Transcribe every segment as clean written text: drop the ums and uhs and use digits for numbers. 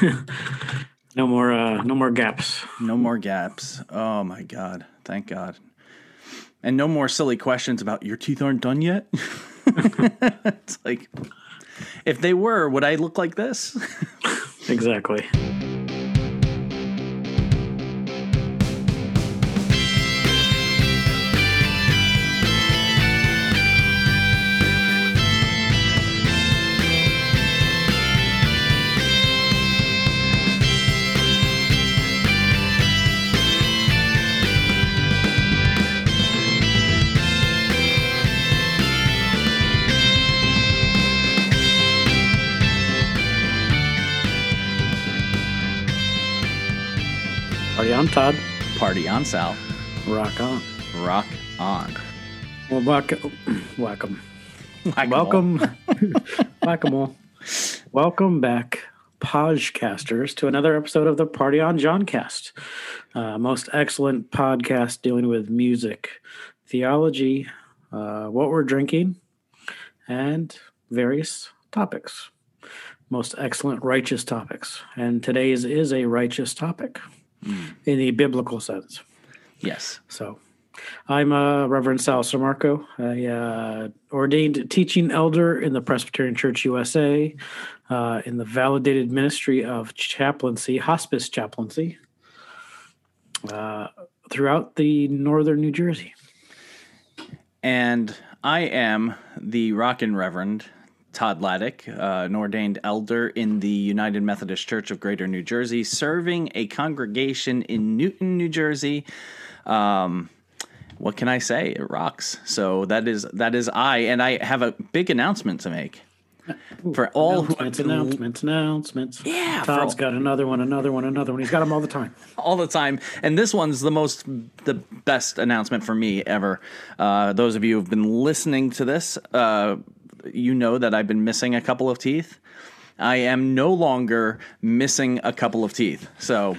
No more gaps. No more gaps. Oh my God. Thank God. And no more silly questions about your teeth aren't done yet. It's like, if they were, would I look like this? Exactly. Party on, Todd. Party on, Sal. Rock on. Rock on. Well, welcome. Welcome back, Podcasters, to another episode of the Party on John Cast. Most excellent podcast dealing with music, theology, what we're drinking, and various topics. Most excellent righteous topics. And today's is a righteous topic. Mm. In the biblical sense. Yes. So I'm Reverend Sal San Marco, an ordained teaching elder in the Presbyterian Church (USA), in the validated ministry of chaplaincy, hospice chaplaincy, throughout the northern New Jersey. And I am the Rockin' Reverend Todd Ladek, an ordained elder in the United Methodist Church of Greater New Jersey, serving a congregation in Newton, New Jersey. What can I say? It rocks. So that is I, and I have a big announcement to make. For all announcements. Yeah, Todd's got another one. He's got them all the time. All the time. And this one's the best announcement for me ever. Those of you who've been listening to this, you know that I've been missing a couple of teeth. I am no longer missing a couple of teeth. So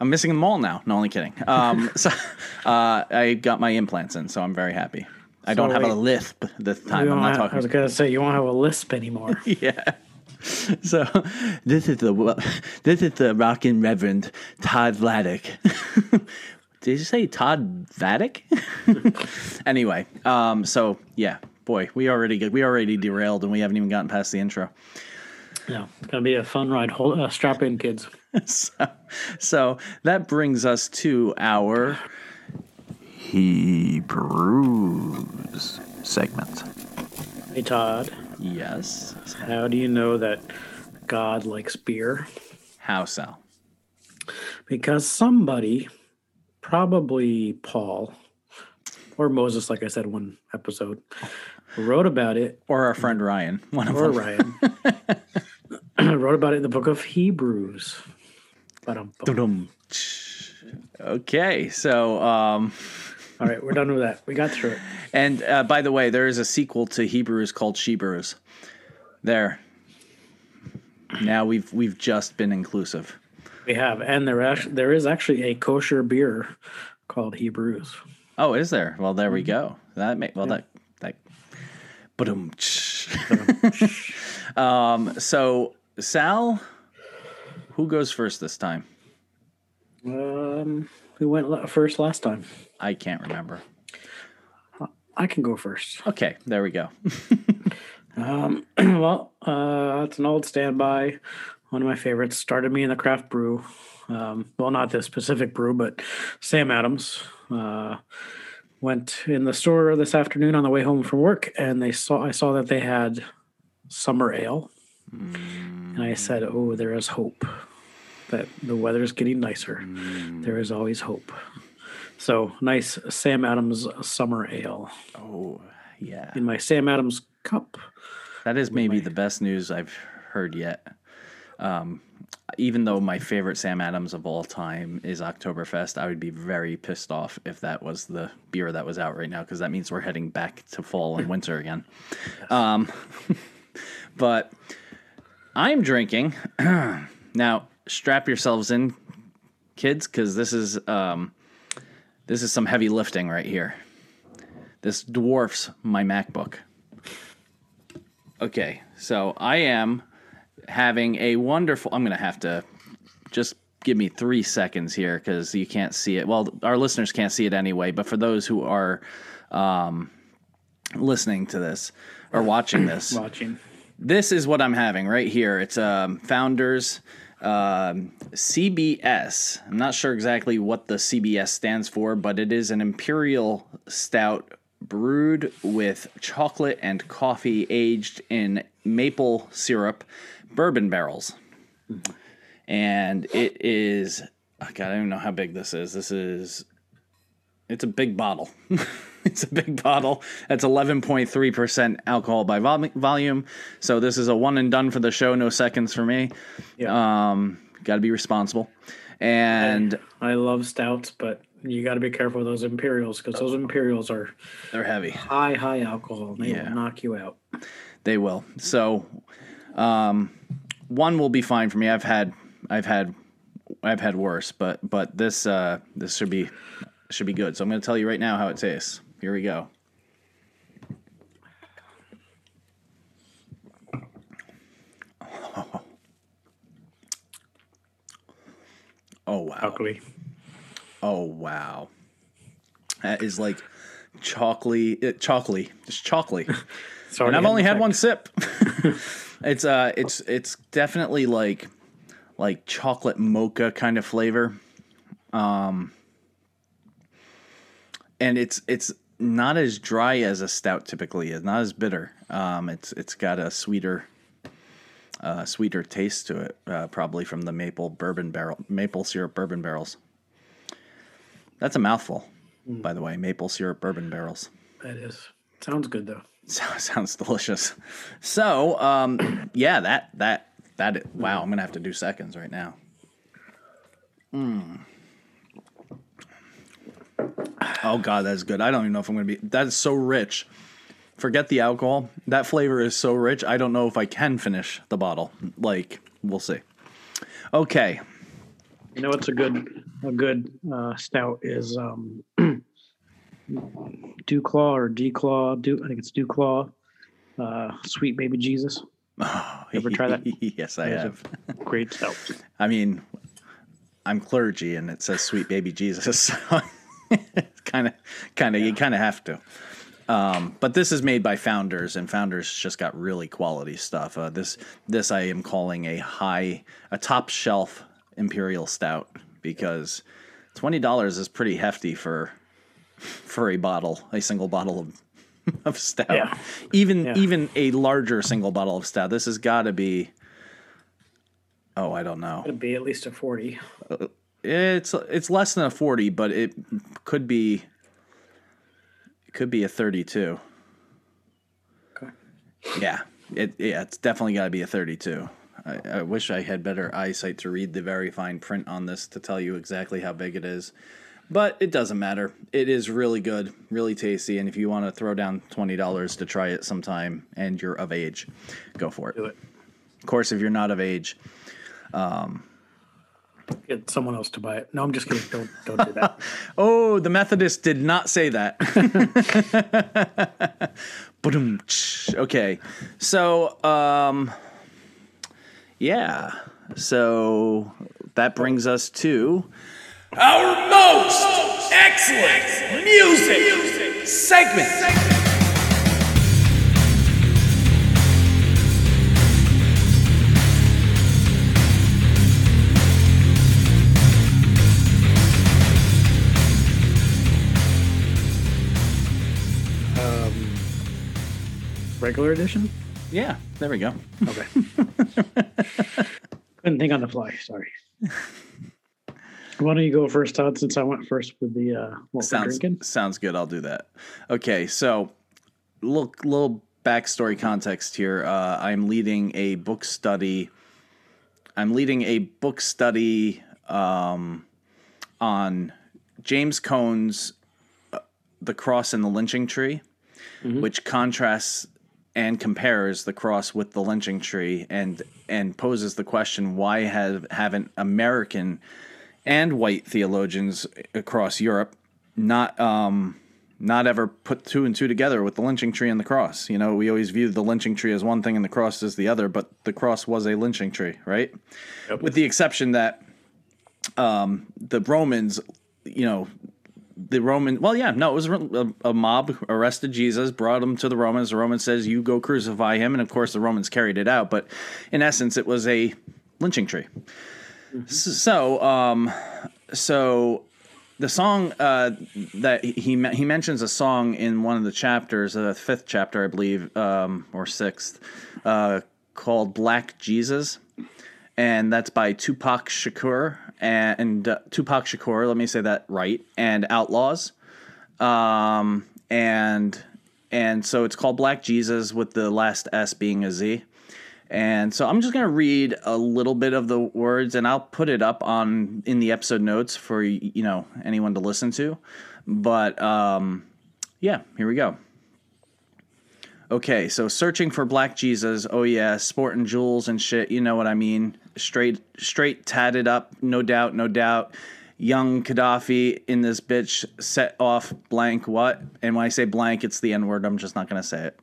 I'm missing them all now. No, only kidding. So I got my implants in, so I'm very happy. I don't have a lisp this time. I was going to say, you won't have a lisp anymore. Yeah. So this is the Rockin' Reverend Todd Ladek. Did you say Todd Ladek? Anyway, so yeah. Boy, we already derailed, and we haven't even gotten past the intro. Yeah, it's going to be a fun ride. Strap in, kids. So that brings us to our Hebrews segment. Hey, Todd. Yes? How do you know that God likes beer? How so? Because somebody, probably Paul or Moses, like I said one episode, wrote about it. Or our friend Ryan. Wrote about it in the book of Hebrews. Ba-dum-bum. Okay, so... all right, we're done with that. We got through it. And by the way, there is a sequel to Hebrews called Shebrews. There. Now we've just been inclusive. We have, and there is actually a kosher beer called Hebrews. Oh, is there? Well, there we go. So, Sal, who goes first this time? Who went first last time? I can't remember. I can go first. Okay, there we go. Well, it's an old standby. One of my favorites. Started me in the craft brew. Well, not this specific brew, but Sam Adams. Went in the store this afternoon on the way home from work, and I saw that they had summer ale. Mm. And I said, oh, there is hope that the weather's getting nicer. Mm. There is always hope. So nice Sam Adams summer ale. Oh, yeah. In my Sam Adams cup. That is maybe the best news I've heard yet. Even though my favorite Sam Adams of all time is Oktoberfest, I would be very pissed off if that was the beer that was out right now, because that means we're heading back to fall and winter again. But I'm drinking. Now, strap yourselves in, kids, because this is some heavy lifting right here. This dwarfs my MacBook. Okay, so I am having a wonderful... I'm going to have to just... give me 3 seconds here because you can't see it. Well, our listeners can't see it anyway, but for those who are listening to this or watching this, this is what I'm having right here. It's Founders CBS. I'm not sure exactly what the CBS stands for, but it is an imperial stout brewed with chocolate and coffee, aged in maple syrup, bourbon barrels. Mm-hmm. And it is, oh God, I don't even know how big this is. This is, it's a big bottle. It's a big bottle. That's 11.3% alcohol by volume. So this is a one and done for the show. No seconds for me. Yeah. Got to be responsible. And I love stouts, but you got to be careful with those imperials because those imperials are they're heavy, high alcohol. They will knock you out. They will. So, one will be fine for me. I've had worse, but this this should be good. So I'm going to tell you right now how it tastes. Here we go. Oh, wow. Chocolate. Oh wow. That is like chocolate. It's chocolate. Sorry, and I've only had one sip. It's definitely like chocolate mocha kind of flavor. And it's not as dry as a stout typically is, not as bitter. It's got a sweeter taste to it, probably from the maple syrup bourbon barrels. That's a mouthful, by the way, maple syrup bourbon barrels. That is. Sounds good though. Sounds delicious. So, yeah, that wow, I'm going to have to do seconds right now. Oh, God, that's good. I don't even know if I'm going to be... That's so rich. Forget the alcohol. That flavor is so rich, I don't know if I can finish the bottle. Like, we'll see. Okay. You know what's a good stout is... I think it's Do Claw, Sweet Baby Jesus. Oh, ever try that? Yes, I have. Great stout. I mean, I'm clergy, and it says Sweet Baby Jesus, so kind of, you kind of have to. But this is made by Founders, and Founders just got really quality stuff. This I am calling a top shelf imperial stout because $20 is pretty hefty for a single bottle of stout. Yeah. Even a larger single bottle of stout. This has got to be, I don't know. It'd be at least a 40. It's less than a 40, but it could be. It could be a 32. Okay. Yeah. It's definitely got to be a 32. I wish I had better eyesight to read the very fine print on this to tell you exactly how big it is. But it doesn't matter. It is really good, really tasty, and if you want to throw down $20 to try it sometime and you're of age, go for it. Do it. Of course, if you're not of age, get someone else to buy it. No, I'm just kidding. Don't do that. Oh, the Methodist did not say that. Okay, so so that brings us to. Our most excellent music segment. Regular edition? Yeah, there we go. Okay. Couldn't think on the fly, sorry. Why don't you go first, Todd, since I went first with the drinking? Sounds good. I'll do that. Okay, so little backstory context here. I'm leading a book study. On James Cone's The Cross and the Lynching Tree, which contrasts and compares the cross with the lynching tree and poses the question, why haven't American and white theologians across Europe not not ever put two and two together with the lynching tree and the cross. You know, we always viewed the lynching tree as one thing and the cross as the other, but the cross was a lynching tree, right? Yep. With the exception that the Romans, you know, it was a mob arrested Jesus, brought him to the Romans. The Romans says, you go crucify him. And of course the Romans carried it out, but in essence, it was a lynching tree. Mm-hmm. So the song that he mentions a song in one of the chapters, the fifth chapter, I believe, or sixth, called Black Jesus. And that's by Tupac Shakur Tupac Shakur. Let me say that right. And Outlawz. And so it's called Black Jesus with the last S being a Z. And so I'm just going to read a little bit of the words, and I'll put it up in the episode notes for, you know, anyone to listen to. But yeah, here we go. Okay, so searching for Black Jesus. Oh yeah, sporting jewels and shit. You know what I mean? Straight tatted up, no doubt. Young Gaddafi in this bitch set off blank what? And when I say blank, it's the N word. I'm just not gonna say it.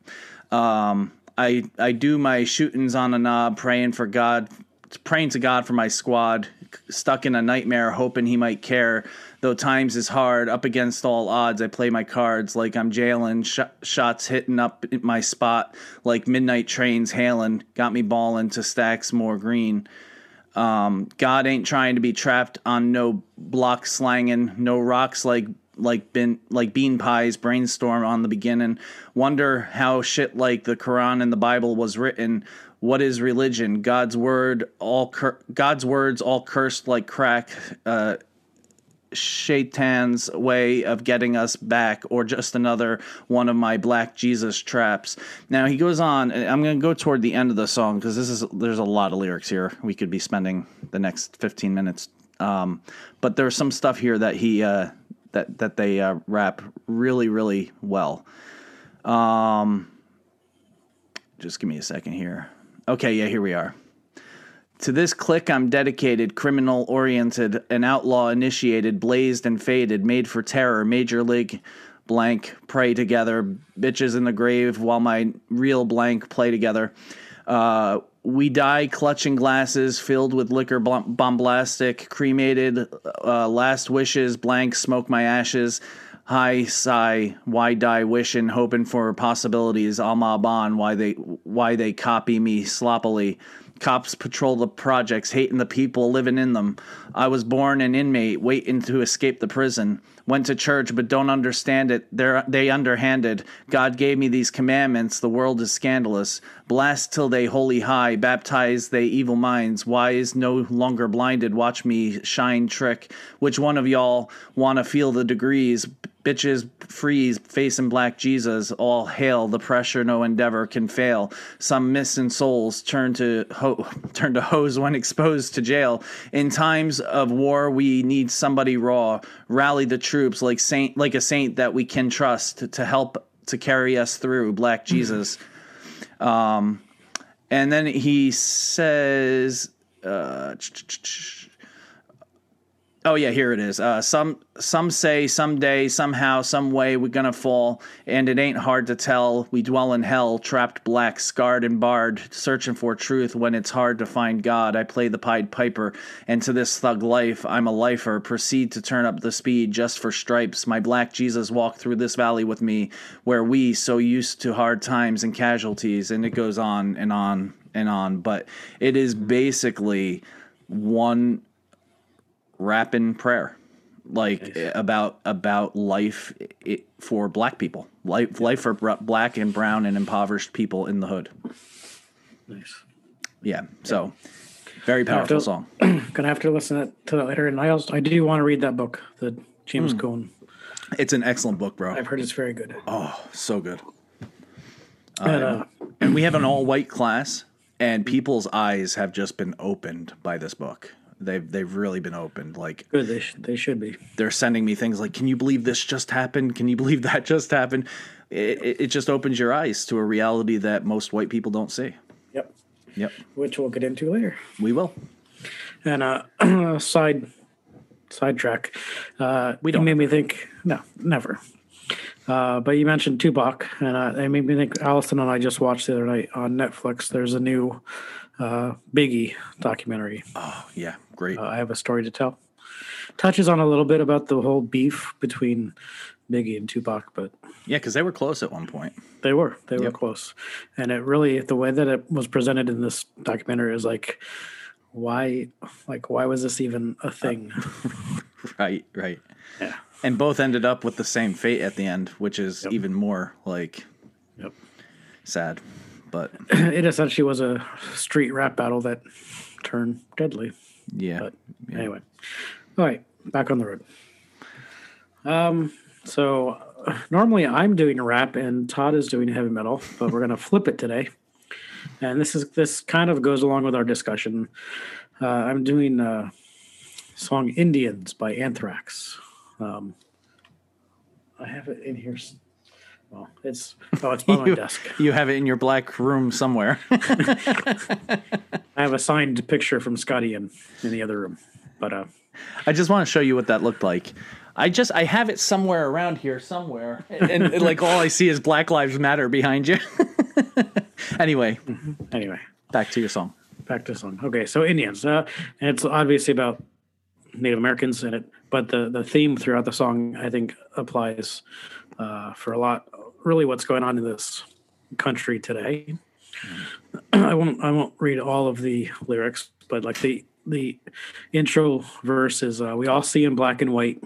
I do my shootings on a knob, praying to God for my squad, stuck in a nightmare, hoping he might care. Though times is hard, up against all odds, I play my cards like I'm Jalen, shots hitting up my spot, like midnight trains hailing, got me balling to stacks more green. God ain't trying to be trapped on no block slanging, no rocks like bean pies, brainstorm on the beginning. Wonder how shit like the Quran and the Bible was written. What is religion? God's words all cursed like crack. Shaitan's way of getting us back, or just another one of my Black Jesus traps. Now he goes on. And I'm going to go toward the end of the song because there's a lot of lyrics here. We could be spending the next 15 minutes, but there's some stuff here that he that they rap really, really well. Just give me a second here. Okay, yeah, here we are. To this clique I'm dedicated, criminal-oriented, an outlaw initiated, blazed and faded, made for terror, major league blank, pray together, bitches in the grave while my real blank play together. We die clutching glasses filled with liquor bombastic, cremated, last wishes, blank, smoke my ashes, high sigh, why die wishing, hoping for possibilities, Amaban, why they copy me sloppily. Cops patrol the projects, hating the people living in them. I was born an inmate, waiting to escape the prison. Went to church, but don't understand it. They underhanded. God gave me these commandments. The world is scandalous. Blast till they holy high. Baptize they evil minds. Wise no longer blinded. Watch me shine trick. Which one of y'all want to feel the degrees? Bitches freeze, facing Black Jesus. All hail the pressure, no endeavor can fail. Some missing souls turn to hose when exposed to jail. In times of war, we need somebody raw. Rally the troops like a saint that we can trust to help to carry us through. Black Jesus. And then he says, oh yeah, here it is. Some say someday, somehow, some way we're gonna fall, and it ain't hard to tell. We dwell in hell, trapped black, scarred and barred, searching for truth when it's hard to find God. I play the Pied Piper, and to this thug life, I'm a lifer. Proceed to turn up the speed just for stripes. My Black Jesus walked through this valley with me, where we so used to hard times and casualties, and it goes on and on and on. But it is basically one rapping prayer, like nice. about life for black people, life for black and brown and impoverished people in the hood. Nice. Yeah. So very powerful song. Gonna have to listen to that later. And I do want to read that book, the James Cone. It's an excellent book, bro. I've heard it's very good. Oh, so good. And we have an all white class, and people's eyes have just been opened by this book. They've really been opened. Like, good, they should be. They're sending me things like, "Can you believe this just happened? Can you believe that just happened?" It just opens your eyes to a reality that most white people don't see. Yep. Which we'll get into later. We will. And sidetrack. You made me think. No, never. But you mentioned Tupac, and it made me think. Allison and I just watched the other night on Netflix. There's a new Biggie documentary. Oh yeah, great! I Have a Story to Tell. Touches on a little bit about the whole beef between Biggie and Tupac, but yeah, because they were close at one point. They were close, and it really, the way that it was presented in this documentary is like, why was this even a thing? Right. Yeah. And both ended up with the same fate at the end, which is even more like sad. But it essentially was a street rap battle that turned deadly. Yeah. But anyway, all right, back on the road. So normally I'm doing rap and Todd is doing heavy metal, but we're gonna flip it today. And this kind of goes along with our discussion. I'm doing song Indians by Anthrax. I have it in here. Well, it's by my desk. You have it in your black room somewhere. I have a signed picture from Scotty in the other room, but I just want to show you what that looked like. I have it somewhere around here somewhere, and like all I see is Black Lives Matter behind you. Anyway, back to your song. Back to the song. Okay, so Indians, and it's obviously about Native Americans in it, but the theme throughout the song, I think, applies for a lot. Really, what's going on in this country today? I won't read all of the lyrics, but like the intro verse is, "We all see in black and white.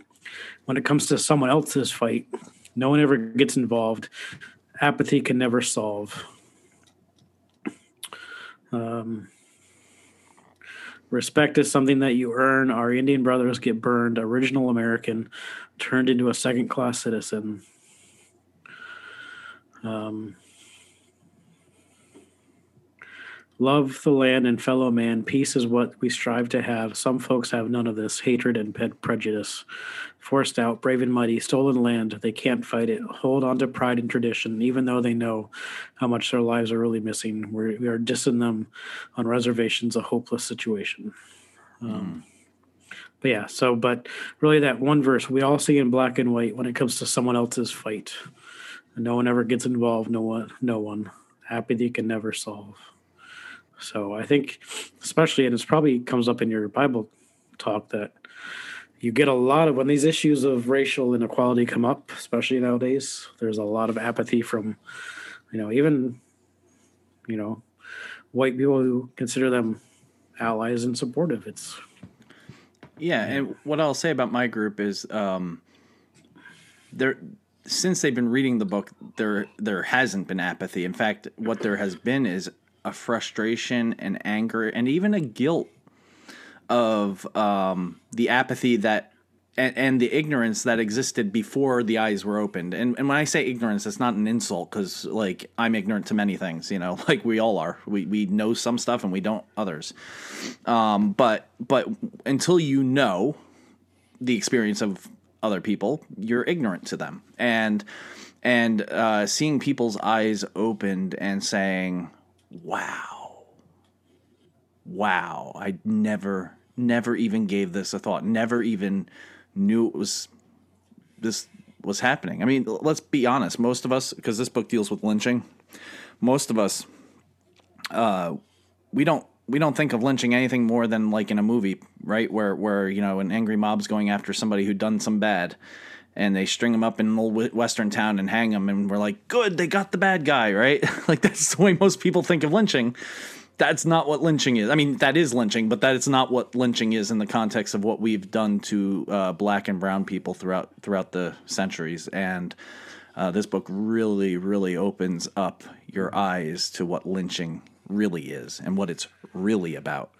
When it comes to someone else's fight, no one ever gets involved. Apathy can never solve. Respect is something that you earn. Our Indian brothers get burned. Original American turned into a second-class citizen." "Love the land and fellow man. Peace is what we strive to have. Some folks have none of this. Hatred and prejudice. Forced out, brave and mighty. Stolen land. They can't fight it. Hold on to pride and tradition, even though they know how much their lives are really missing. We are dissing them on reservations, a hopeless situation." But yeah, but really that one verse, "We all see in black and white. When it comes to someone else's fight, no one ever gets involved. No one. Apathy can never solve." So I think, especially, and it's probably comes up in your Bible talk, that you get a lot of, when these issues of racial inequality come up, especially nowadays, there's a lot of apathy from, even, white people who consider them allies and supportive. And what I'll say about my group is, since they've been reading the book, there hasn't been apathy. In fact, what there has been is a frustration and anger and even a guilt of the apathy that and the ignorance that existed before the eyes were opened. And when I say ignorance, it's not an insult, because like I'm ignorant to many things, like we all are. We know some stuff and we don't others. But until the experience of other people, you're ignorant to them. And seeing people's eyes opened and saying, Wow. I never even gave this a thought. Never even knew this was happening. I mean, let's be honest. Most of us, because this book deals with lynching, most of us, we don't think of lynching anything more than like in a movie, right? Where an angry mob's going after somebody who done some bad, and they string him up in an old Western town and hang him, and we're like, good, they got the bad guy, right? Like, that's the way most people think of lynching. That's not what lynching is. I mean, that is lynching, but that is not what lynching is in the context of what we've done to black and brown people throughout the centuries. And this book really, really opens up your eyes to what lynching really is and what it's really about.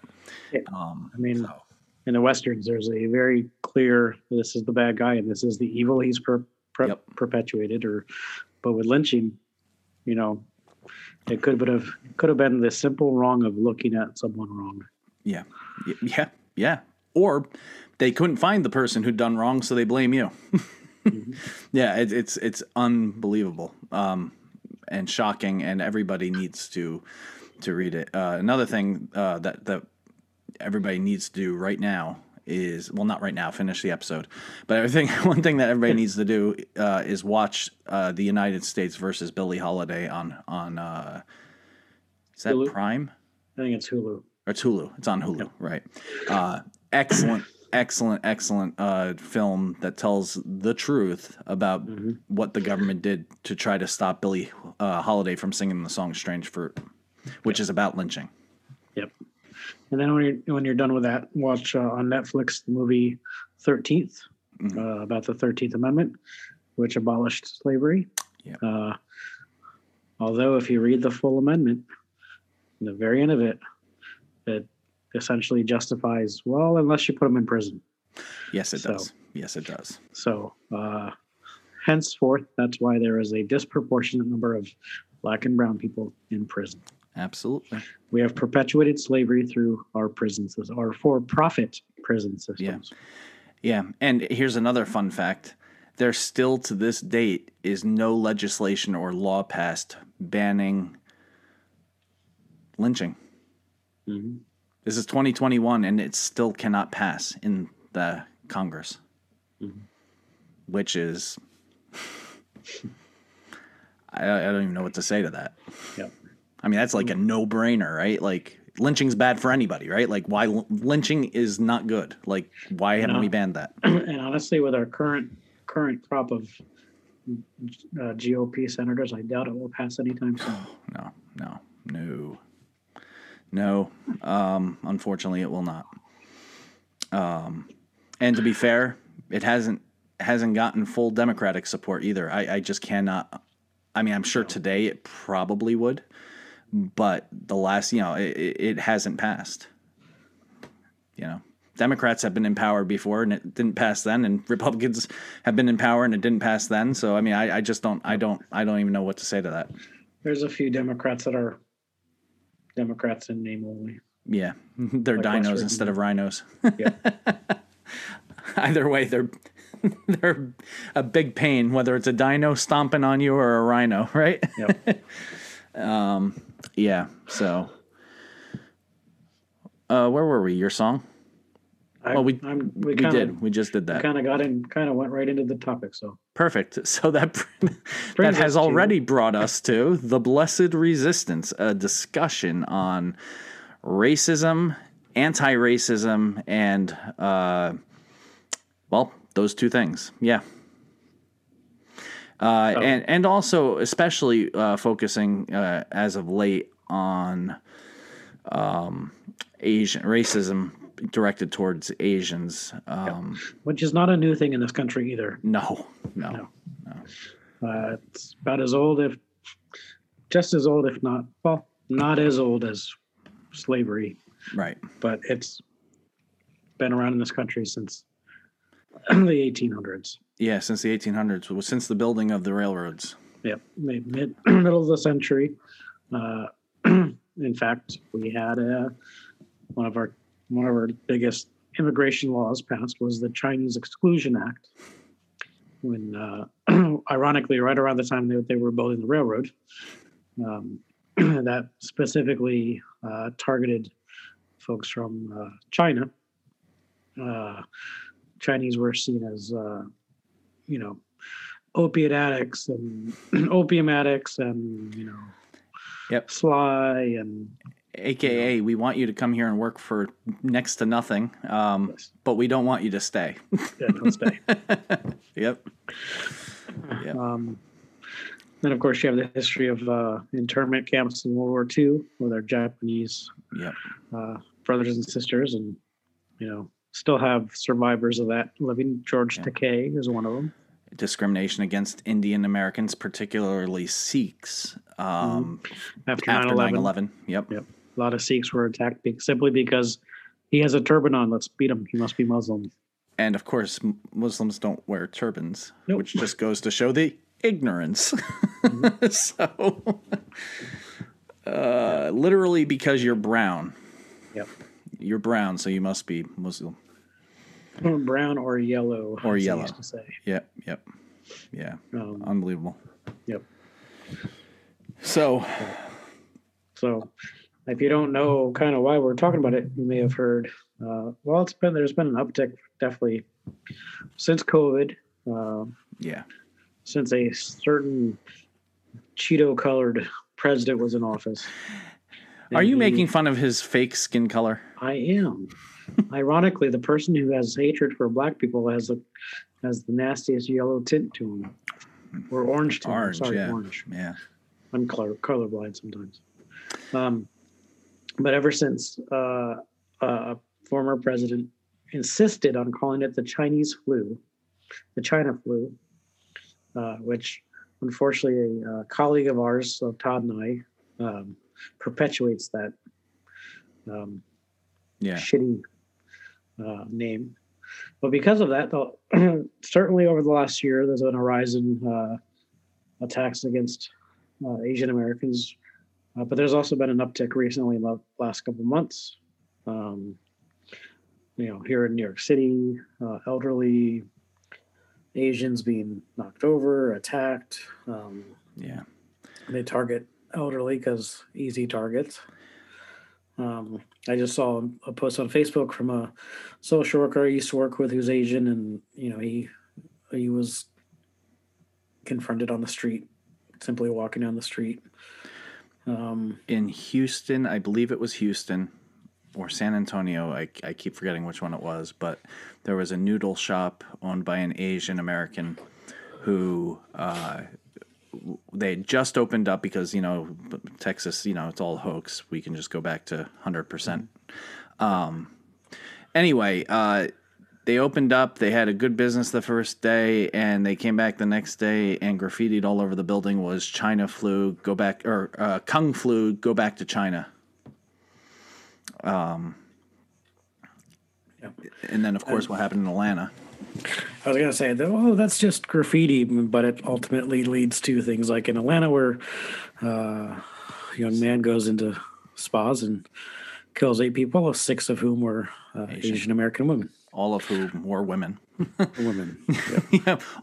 In the Westerns, there's a very clear, this is the bad guy and this is the evil he's perpetuated. But with lynching, it could have been the simple wrong of looking at someone wrong. Yeah. Or they couldn't find the person who'd done wrong, so they blame you. Mm-hmm. Yeah, it's unbelievable and shocking, and everybody needs to read it. Another thing that everybody needs to do right now is, well, not right now, finish the episode. But I think one thing that everybody needs to do is watch the United States versus Billie Holiday on is that Hulu? Prime? I think it's Hulu. Or Hulu. It's on Hulu, yep. Right. Excellent. Excellent film that tells the truth about what the government did to try to stop Billie Holiday from singing the song Strange Fruit, which is about lynching. Yep. And then when you're done with that, watch on Netflix the movie 13th, about the 13th Amendment, which abolished slavery. Yep. Although if you read the full amendment, the very end of it, it essentially justifies, well, unless you put them in prison. Yes, it does. Yes, it does. So henceforth, that's why there is a disproportionate number of black and brown people in prison. Absolutely. We have perpetuated slavery through our prison systems, our for-profit prison systems. Yeah. And here's another fun fact. There still to this date is no legislation or law passed banning lynching. Mm-hmm. This is 2021, and it still cannot pass in the Congress, which is I don't even know what to say to that. Yep. I mean, that's like a no-brainer, right? Like, lynching's bad for anybody, right? Like, why lynching is not good. Like, why haven't we banned that? And honestly, with our current crop of GOP senators, I doubt it will pass anytime soon. No, unfortunately, it will not. And to be fair, it hasn't gotten full Democratic support either. I just cannot. I mean, I'm sure today it probably would, but the last, it hasn't passed. Democrats have been in power before and it didn't pass then, and Republicans have been in power and it didn't pass then. So, I mean, I just don't. I don't even know what to say to that. There's a few Democrats that are Democrats in name only. Yeah, they're like dinos instead of rhinos. Yeah. Either way, they're a big pain, whether it's a dino stomping on you or a rhino, right? Yep. Yeah. So, where were we? Your song? We just did that. We kind of got in, kind of went right into the topic. So perfect. So that has already brought us to The Blessed Resistance, a discussion on racism, anti-racism, and those two things. Yeah. And also especially focusing as of late on Asian racism. Directed towards Asians, which is not a new thing in this country either. No. It's about as old, if just as old, if not, well, not as old as slavery, right? But it's been around in this country since the 1800s. Yeah, since the 1800s, since the building of the railroads. Yeah, middle of the century. In fact, we had one of our biggest immigration laws passed was the Chinese Exclusion Act, when ironically, right around the time they were building the railroad, that specifically targeted folks from China. Chinese were seen as, opiate addicts and opium addicts and, sly and... AKA, we want you to come here and work for next to nothing, yes. But we don't want you to stay. Yeah, don't stay. Yep. Then, of course, you have the history of internment camps in World War II with our Japanese brothers and sisters, and, still have survivors of that living. George Takei is one of them. Discrimination against Indian Americans, particularly Sikhs, after 9/11. Yep. A lot of Sikhs were attacked simply because he has a turban on. Let's beat him. He must be Muslim. And of course, Muslims don't wear turbans, which just goes to show the ignorance. Literally because you're brown. Yep. You're brown, so you must be Muslim. Brown or yellow. Or yellow. Used to say. Yep. Yeah. Unbelievable. Yep. So I If you don't know kind of why we're talking about it, you may have heard, there's been an uptick definitely since COVID. Since a certain Cheeto-colored president was in office. Are you making fun of his fake skin color? I am. Ironically, the person who has hatred for black people has the nastiest yellow tint to him. Or orange tint. Orange. Yeah. I'm colorblind sometimes. But ever since a former president insisted on calling it the Chinese flu, the China flu, which unfortunately a colleague of ours, so Todd and I, perpetuates that shitty name. But because of that, certainly over the last year, there's been a rise in attacks against Asian Americans. But there's also been an uptick recently in the last couple of months. Here in New York City, elderly Asians being knocked over, attacked. They target elderly because easy targets. I just saw a post on Facebook from a social worker I used to work with who's Asian, and he was confronted on the street, simply walking down the street. In Houston, I believe it was Houston or San Antonio. I keep forgetting which one it was, but there was a noodle shop owned by an Asian American who they had just opened up because, Texas, it's all hoax. We can just go back to 100%. Anyway, they opened up, they had a good business the first day, and they came back the next day and graffitied all over the building was China flu, go back, or Kung flu, go back to China. And then, of course, what happened in Atlanta. I was going to say, that's just graffiti, but it ultimately leads to things like in Atlanta where a young man goes into spas and kills 8 people, 6 of whom were Asian American women. All of whom were women.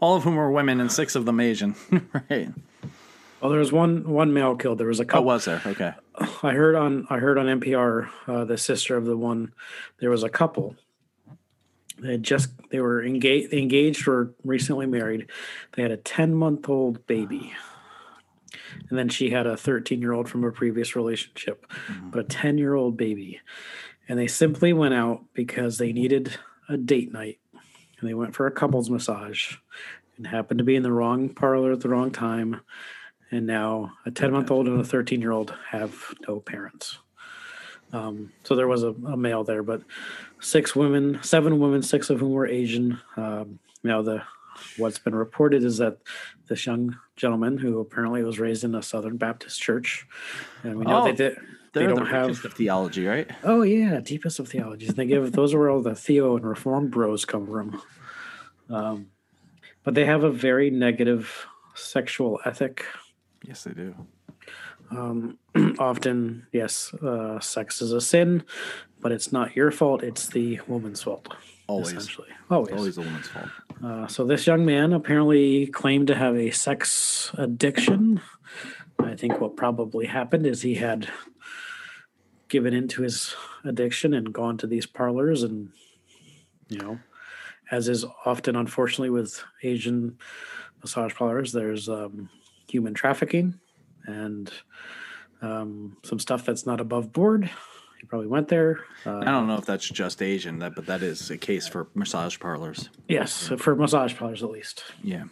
All of whom were women, and 6 of them Asian. Right. Well, there was one male killed. There was a couple. Oh, was there? Okay. I heard on NPR the sister of the one. There was a couple. They were engaged or recently married. They had a 10-month-old baby, and then she had a 13-year-old from a previous relationship, but a 10-year-old baby, and they simply went out because they needed a date night, and they went for a couples massage and happened to be in the wrong parlor at the wrong time. And now a 10-month-old and a 13-year-old have no parents. So there was a male there, but 7 women, 6 of whom were Asian. What's been reported is that this young gentleman, who apparently was raised in a Southern Baptist church, and we know they don't have theology, right? Oh yeah, deepest of theologies. They give those are where all the Theo and Reform bros come from. But they have a very negative sexual ethic. Yes, they do. Often, yes, sex is a sin, but it's not your fault. It's the woman's fault. Always. Essentially. Always the woman's fault. So this young man apparently claimed to have a sex addiction. I think what probably happened is he had given into his addiction and gone to these parlors and, as is often, unfortunately, with Asian massage parlors, there's human trafficking and some stuff that's not above board. He probably went there. I don't know if that's just Asian, but that is a case for massage parlors. Yes, for massage parlors at least. Yeah.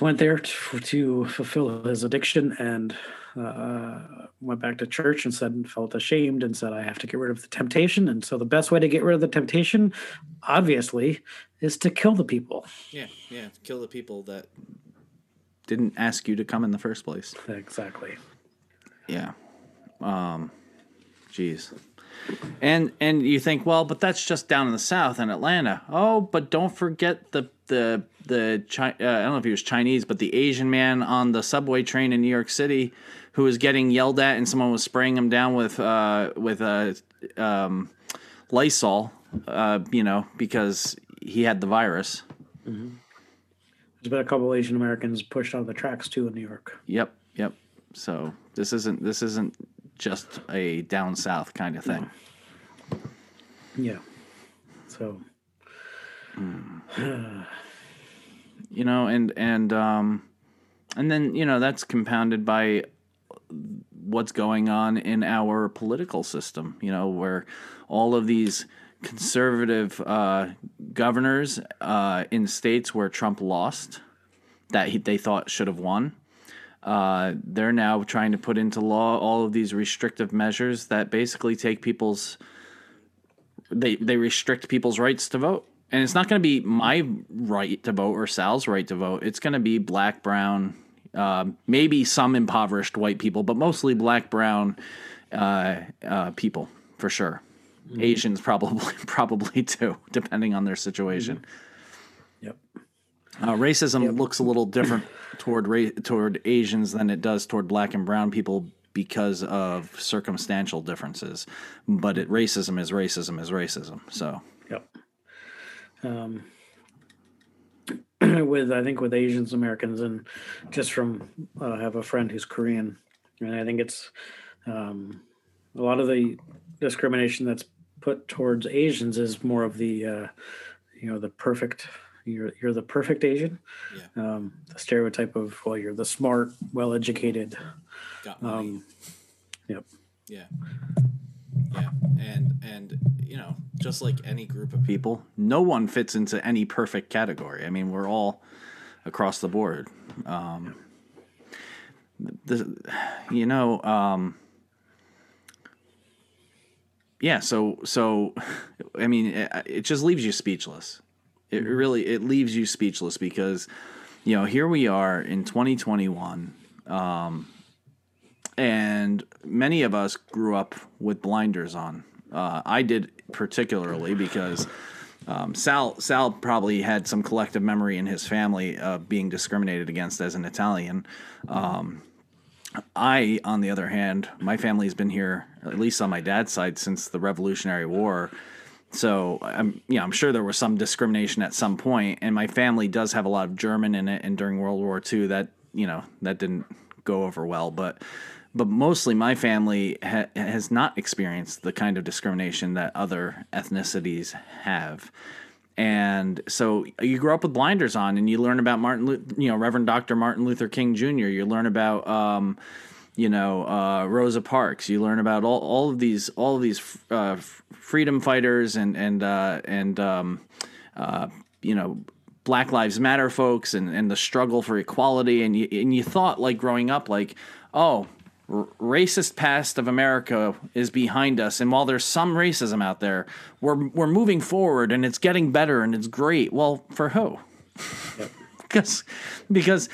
Went there to fulfill his addiction and went back to church and felt ashamed and said, I have to get rid of the temptation. And so the best way to get rid of the temptation, obviously, is to kill the people. Yeah, kill the people that didn't ask you to come in the first place. Exactly. Yeah. Geez. And you think, well, but that's just down in the South in Atlanta. Oh, but don't forget the I don't know if he was Chinese, but the Asian man on the subway train in New York City who was getting yelled at, and someone was spraying him down with Lysol, because he had the virus. Mm-hmm. There's been a couple of Asian Americans pushed out of the tracks too in New York. Yep. So this isn't just a down south kind of thing. Yeah. So, you know, and then, you know, that's compounded by what's going on in our political system, you know, where all of these conservative governors in states where Trump lost that they thought should have won, they're now trying to put into law all of these restrictive measures that basically take people's they restrict people's rights to vote. And it's not going to be my right to vote or Sal's right to vote. It's going to be black, brown, maybe some impoverished white people, but mostly black, brown people for sure. Mm-hmm. Asians probably too, depending on their situation. Mm-hmm. Yep. Racism looks a little different toward Asians than it does toward black and brown people because of circumstantial differences. But racism is racism. So. Yep. I think with Asians Americans, and just from I have a friend who's Korean, and I think it's a lot of the discrimination that's put towards Asians is more of the the perfect. You're the perfect Asian. Yeah. The stereotype of, well, you're the smart, well educated. Got money. Yep. Yeah. Yeah, and you know, just like any group of people, no one fits into any perfect category. I mean, we're all across the board. So I mean, it just leaves you speechless. It leaves you speechless because, you know, here we are in 2021. And many of us grew up with blinders on. I did particularly because Sal probably had some collective memory in his family of being discriminated against as an Italian. I, on the other hand, my family's been here, at least on my dad's side, since the Revolutionary War. So I'm sure there was some discrimination at some point. And my family does have a lot of German in it. And during World War II, that didn't go over well, but mostly my family has not experienced the kind of discrimination that other ethnicities have. And so you grow up with blinders on, and you learn about Reverend Dr. Martin Luther King Jr. You learn about, Rosa Parks. You learn about all of these freedom fighters and Black Lives Matter folks and the struggle for equality. And you thought, like, growing up, like, oh, racist past of America is behind us. And while there's some racism out there, we're moving forward and it's getting better and it's great. Well, for who? Yep. because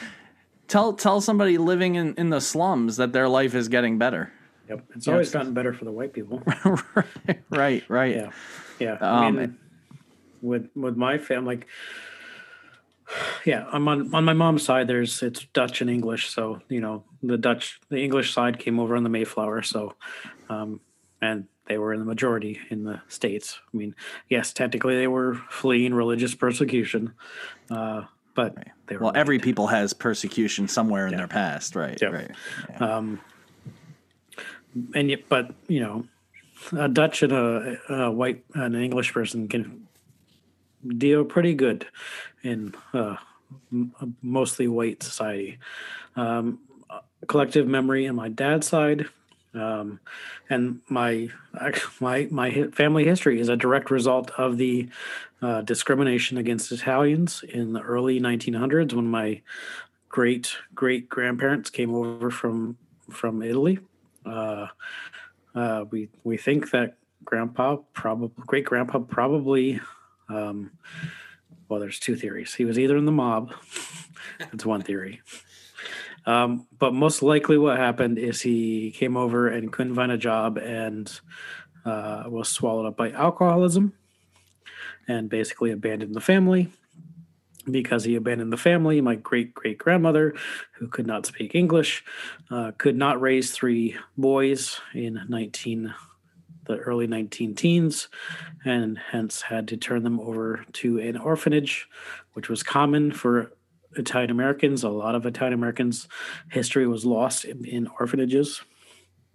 tell somebody living in the slums that their life is getting better. Yep. It's always gotten better for the white people. Right. Yeah. Yeah. With my family, like, yeah, I'm on my mom's side. It's Dutch and English, so the English side came over on the Mayflower, so and they were in the majority in the States. I mean, yes, technically they were fleeing religious persecution, but they were. Well, every people has persecution somewhere in their past, right? Yeah. Right. Yeah. A Dutch and a white and an English person can deal pretty good in mostly white society. Collective memory on my dad's side, and my family history is a direct result of the discrimination against Italians in the early 1900s when my great grandparents came over from Italy. We think that great grandpa probably. Well, there's two theories. He was either in the mob. That's one theory. But most likely what happened is he came over and couldn't find a job and was swallowed up by alcoholism and basically abandoned the family. Because he abandoned the family, my great-great-grandmother, who could not speak English, could not raise three boys in the early 19-teens, and hence had to turn them over to an orphanage, which was common for Italian Americans. A lot of Italian Americans' history was lost in orphanages.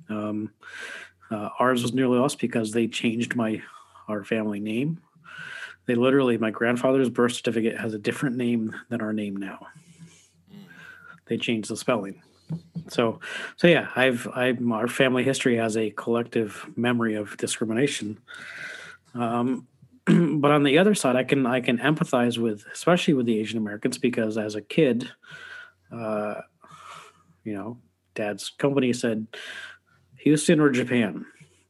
Ours was nearly lost because they changed our family name. They literally, my grandfather's birth certificate has a different name than our name now. They changed the spelling. So yeah, our family history has a collective memory of discrimination. But on the other side, I can empathize with, especially with the Asian Americans, because as a kid, dad's company said Houston or Japan,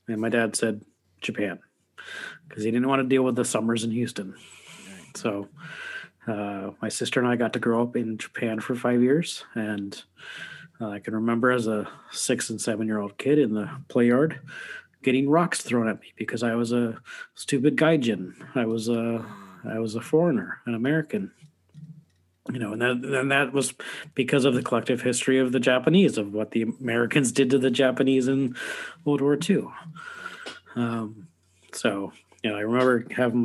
and my dad said Japan because he didn't want to deal with the summers in Houston. So my sister and I got to grow up in Japan for 5 years, and I can remember as a 6- and 7-year-old kid in the play yard getting rocks thrown at me because I was a stupid gaijin. I was a foreigner, an American. And that was because of the collective history of the Japanese, of what the Americans did to the Japanese in World War II. I remember having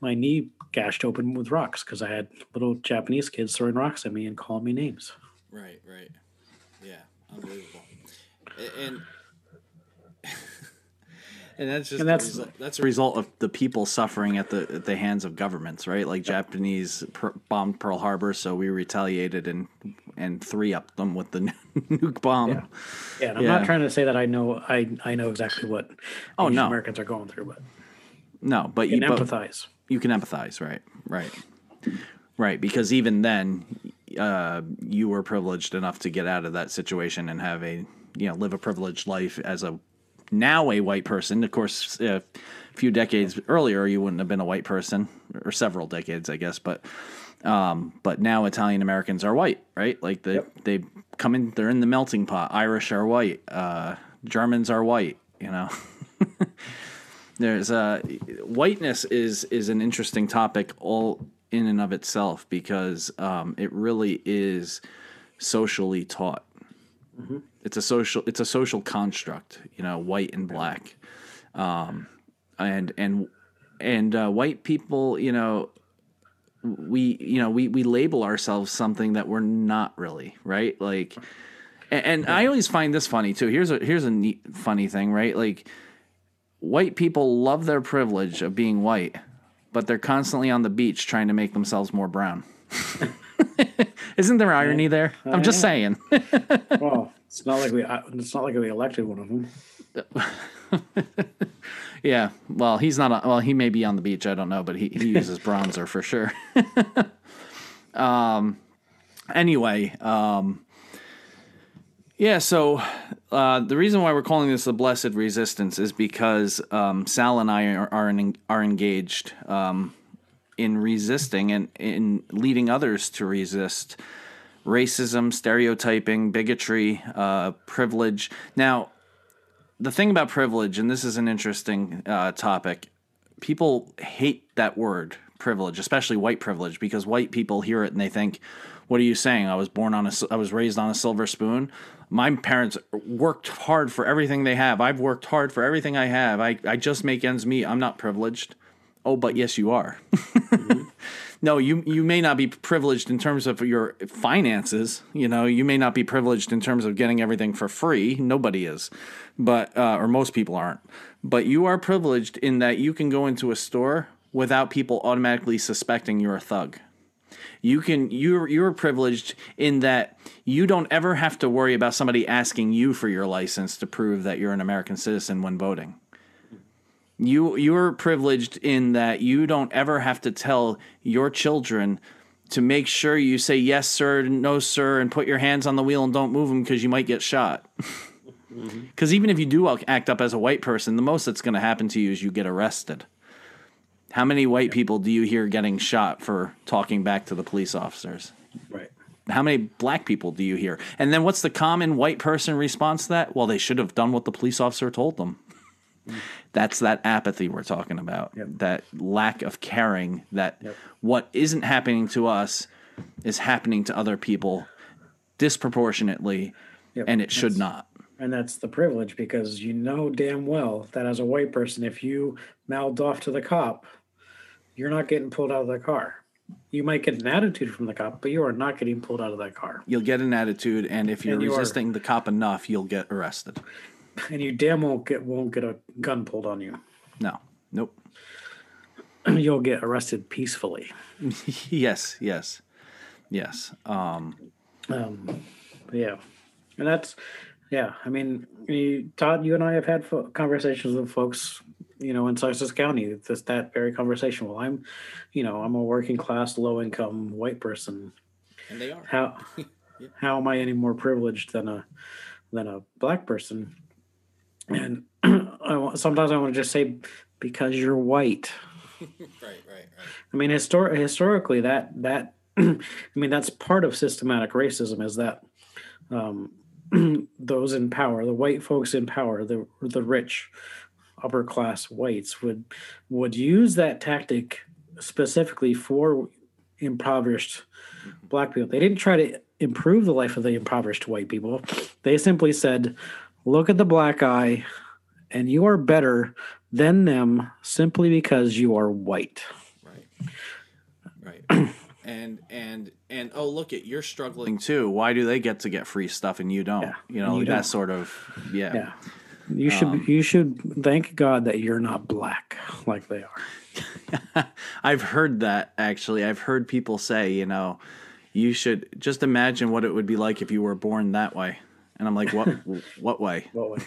my knee gashed open with rocks because I had little Japanese kids throwing rocks at me and calling me names. Right. Yeah, unbelievable. And that's a result of the people suffering at the hands of governments, right? Like Japanese bombed Pearl Harbor, so we retaliated and 3-upped them with the nuke bomb. Yeah, and I'm not trying to say that I know exactly what Americans are going through, but no, but you can empathize. You can empathize, right? Because even then, you were privileged enough to get out of that situation and have live a privileged life as a white person. Of course, a few decades earlier, you wouldn't have been a white person, or several decades, I guess. But now Italian Americans are white, right? Like they come in, they're in the melting pot. Irish are white. Germans are white. There's whiteness is an interesting topic all in and of itself because it really is socially taught. Mm-hmm. It's a social construct, white and black, and white people, we label ourselves something that we're not really, right? Like, and I always find this funny too. Here's a neat funny thing, right? Like, white people love their privilege of being white, but they're constantly on the beach trying to make themselves more brown. Isn't there irony there? I'm just saying. Well, it's not like we elected one of them. Yeah. Well, he may be on the beach. I don't know, but he uses bronzer for sure. Anyway. Yeah. So the reason why we're calling this the Blessed Resistance is because Sal and I are engaged. In resisting and in leading others to resist racism, stereotyping, bigotry, privilege. Now, the thing about privilege, and this is an interesting topic, people hate that word, privilege, especially white privilege, because white people hear it and they think, what are you saying? I was raised on a silver spoon. My parents worked hard for everything they have. I've worked hard for everything I have. I just make ends meet. I'm not privileged. Oh, but yes, you are. Mm-hmm. No, you may not be privileged in terms of your finances. You may not be privileged in terms of getting everything for free. Nobody is, but or most people aren't. But you are privileged in that you can go into a store without people automatically suspecting you're a thug. You're privileged in that you don't ever have to worry about somebody asking you for your license to prove that you're an American citizen when voting. You're privileged in that you don't ever have to tell your children to make sure you say yes, sir, no, sir, and put your hands on the wheel and don't move them because you might get shot. Because even if you do act up as a white person, the most that's going to happen to you is you get arrested. How many white people do you hear getting shot for talking back to the police officers? Right. How many black people do you hear? And then what's the common white person response to that? Well, they should have done what the police officer told them. That's that apathy we're talking about, that lack of caring that what isn't happening to us is happening to other people disproportionately, and it should not. And that's the privilege because you know damn well that as a white person, if you mouthed off to the cop, you're not getting pulled out of the car. You might get an attitude from the cop, but you are not getting pulled out of that car. You'll get an attitude, and if you're resisting the cop enough, you'll get arrested. And you damn well won't get a gun pulled on you. No. Nope. You'll get arrested peacefully. Yes. Yeah. And that's, yeah. I mean, Todd, you and I have had conversations with folks, in Sussex County, that very conversation. Well, I'm a working class, low income white person. And they are. How am I any more privileged than a black person? And sometimes I want to just say, because you're white. Right. I mean, historically, that that's part of systematic racism, is that those in power, the white folks in power, the rich, upper class whites would use that tactic specifically for impoverished black people. They didn't try to improve the life of the impoverished white people. They simply said, look at the black eye, and you are better than them simply because you are white. Right. And oh, look, at you're struggling too. Why do they get free stuff and you don't? Yeah. That sort of yeah. You should thank God that you're not black like they are. I've heard that, actually. I've heard people say, you should just imagine what it would be like if you were born that way. And I'm like, what way? What way?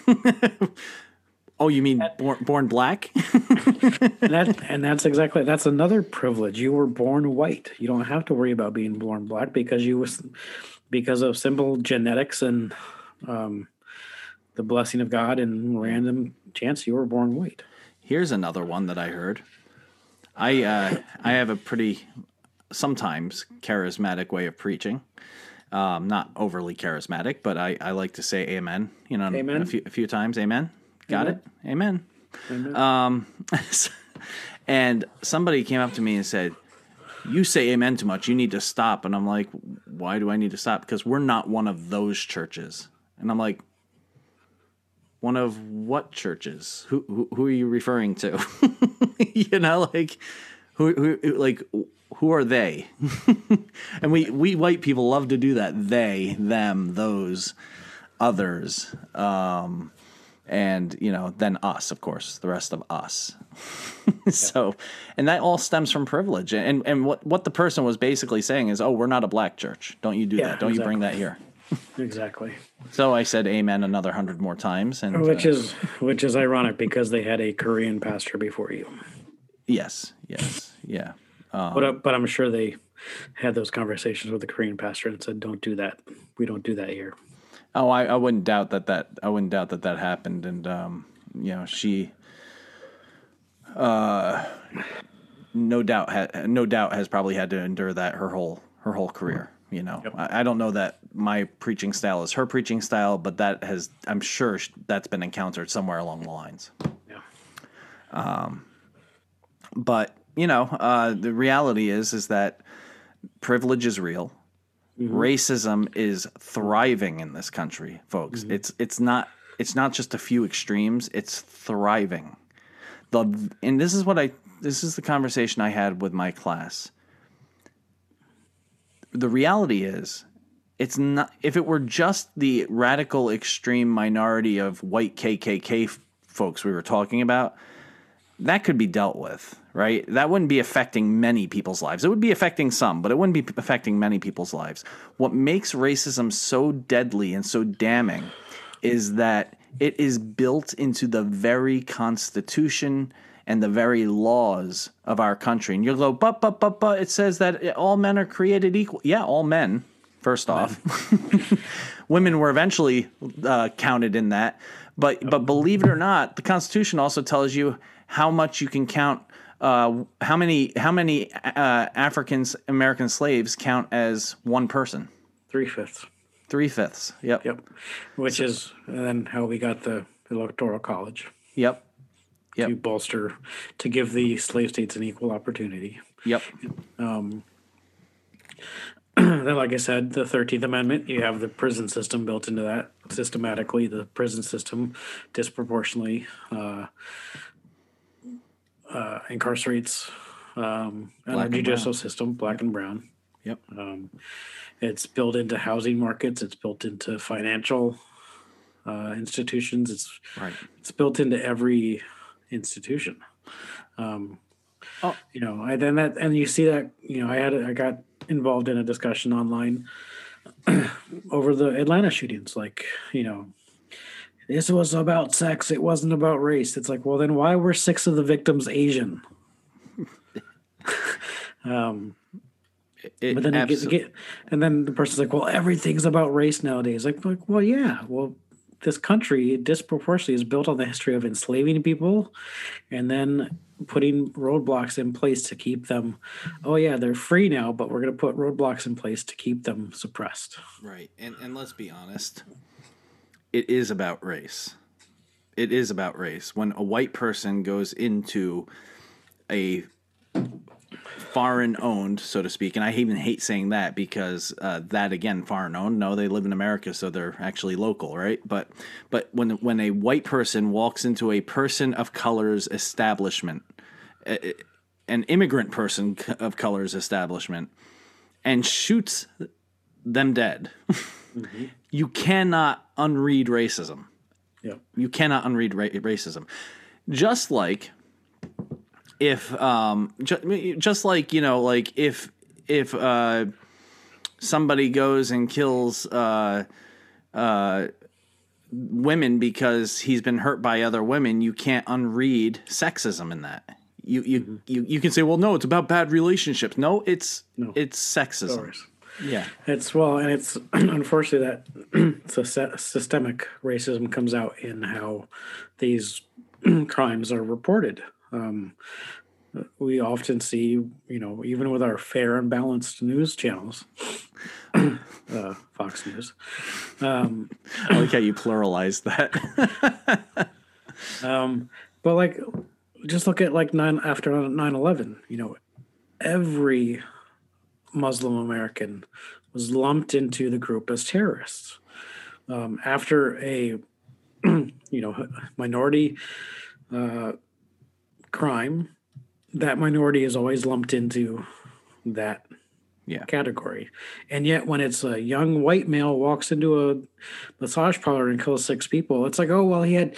Oh, you mean born black? and that's exactly, that's another privilege. You were born white. You don't have to worry about being born black because of simple genetics and the blessing of God and random chance. You were born white. Here's another one that I heard. I have a pretty sometimes charismatic way of preaching. Not overly charismatic, but I like to say amen. Amen. A few times, amen. Got it? Amen. And somebody came up to me and said, you say amen too much. You need to stop. And I'm like, why do I need to stop? Because we're not one of those churches. And I'm like, one of what churches? Who are you referring to? Who are they? And we white people love to do that. They, them, those, others. And, then us, of course, the rest of us. So, and that all stems from privilege. And what the person was basically saying is, oh, we're not a black church. Don't you do that. Don't you bring that here. Exactly. So I said amen another 100 more times. And Which is ironic because they had a Korean pastor before you. Yes. Yeah. But I'm sure they had those conversations with the Korean pastor and said, don't do that. We don't do that here. Oh, I wouldn't doubt that happened, and she, no doubt has probably had to endure that her whole career. Yep. I don't know that my preaching style is her preaching style, but I'm sure that's been encountered somewhere along the lines. Yeah. But the reality is that privilege is real. Mm-hmm. Racism is thriving in this country, folks. Mm-hmm. It's not just a few extremes. It's thriving. This is the conversation I had with my class. The reality is, it's not. If it were just the radical extreme minority of white KKK folks we were talking about, that could be dealt with, right? That wouldn't be affecting many people's lives. It would be affecting some, but it wouldn't be affecting many people's lives. What makes racism so deadly and so damning is that it is built into the very Constitution and the very laws of our country. And you'll go, but, it says that all men are created equal. Yeah, all men, first off. Women were eventually counted in that. But believe it or not, the Constitution also tells you how much you can count, how many African-American slaves count as one person? Three-fifths. Yep. Which is then how we got the Electoral College. Yep. To give the slave states an equal opportunity. Yep. Then, like I said, the 13th Amendment, you have the prison system built into that systematically. The prison system disproportionately incarcerates and the judicial system, black and brown. Yep. It's built into housing markets. It's built into financial institutions. It's built into every institution. And you see that, I got involved in a discussion online over the Atlanta shootings. This was about sex. It wasn't about race. It's like, well, then why were 6 of the victims Asian? And then the person's like, well, everything's about race nowadays. This country disproportionately is built on the history of enslaving people and then putting roadblocks in place to keep them. Oh yeah, they're free now, but we're going to put roadblocks in place to keep them suppressed. Right. And let's be honest. It is about race. It is about race. When a white person goes into a foreign-owned, so to speak, and I even hate saying that because foreign-owned. No, they live in America, so they're actually local, right? But when a white person walks into a person of color's establishment, an immigrant person of color's establishment, and shoots them dead, mm-hmm. You cannot unread racism. Yeah, you cannot unread racism. Just like if, if somebody goes and kills women because he's been hurt by other women, you can't unread sexism in that. You can say, well, no, it's about bad relationships. No, it's sexism. Sorry. Yeah, it's unfortunately that systemic racism comes out in how these crimes are reported. We often see, even with our fair and balanced news channels, Fox News. I like how you pluralize that. But just look at after 9/11. Every Muslim American was lumped into the group as terrorists. After a minority crime, that minority is always lumped into that category. And yet when it's a young white male walks into a massage parlor and kills 6 people, it's like, oh, well, he had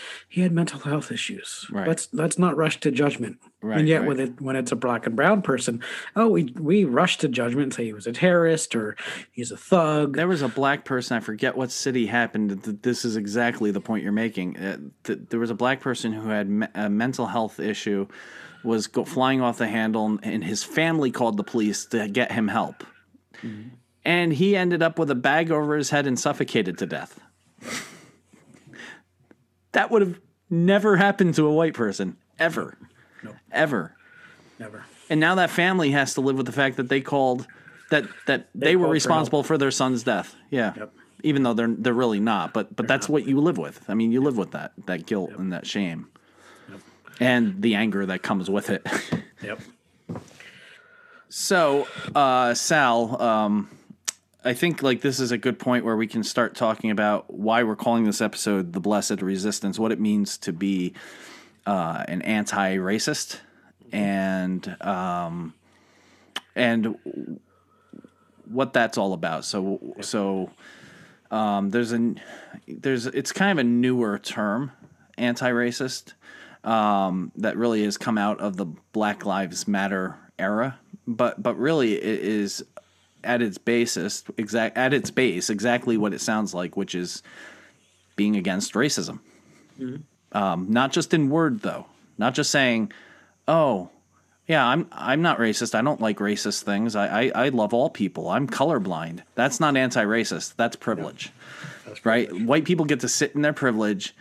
mental health issues. Right. Let's not rush to judgment. Right, and yet when it's a black and brown person, oh, we rush to judgment and say he was a terrorist or he's a thug. There was a black person, I forget what city happened. This is exactly the point you're making. There was a black person who had a mental health issue, was flying off the handle, and his family called the police to get him help. Mm-hmm. And he ended up with a bag over his head and suffocated to death. That would have never happened to a white person, ever. Nope. Ever. Never. And now that family has to live with the fact that they called, that they were responsible for their son's death. Yeah. Yep. Even though they're really not, but that's what you live with. I mean, you live with that guilt and that shame. And the anger that comes with it. Yep. So, Sal, I think this is a good point where we can start talking about why we're calling this episode The Blessed Resistance, what it means to be an anti-racist, and what that's all about. So it's kind of a newer term, anti-racist. That really has come out of the Black Lives Matter era, but really it is at its basis exactly what it sounds like, which is being against racism. Mm-hmm. Not just in word though, not just saying, "Oh, yeah, I'm not racist. I don't like racist things. I love all people. I'm colorblind." That's not anti-racist. That's privilege, right? White people get to sit in their privilege.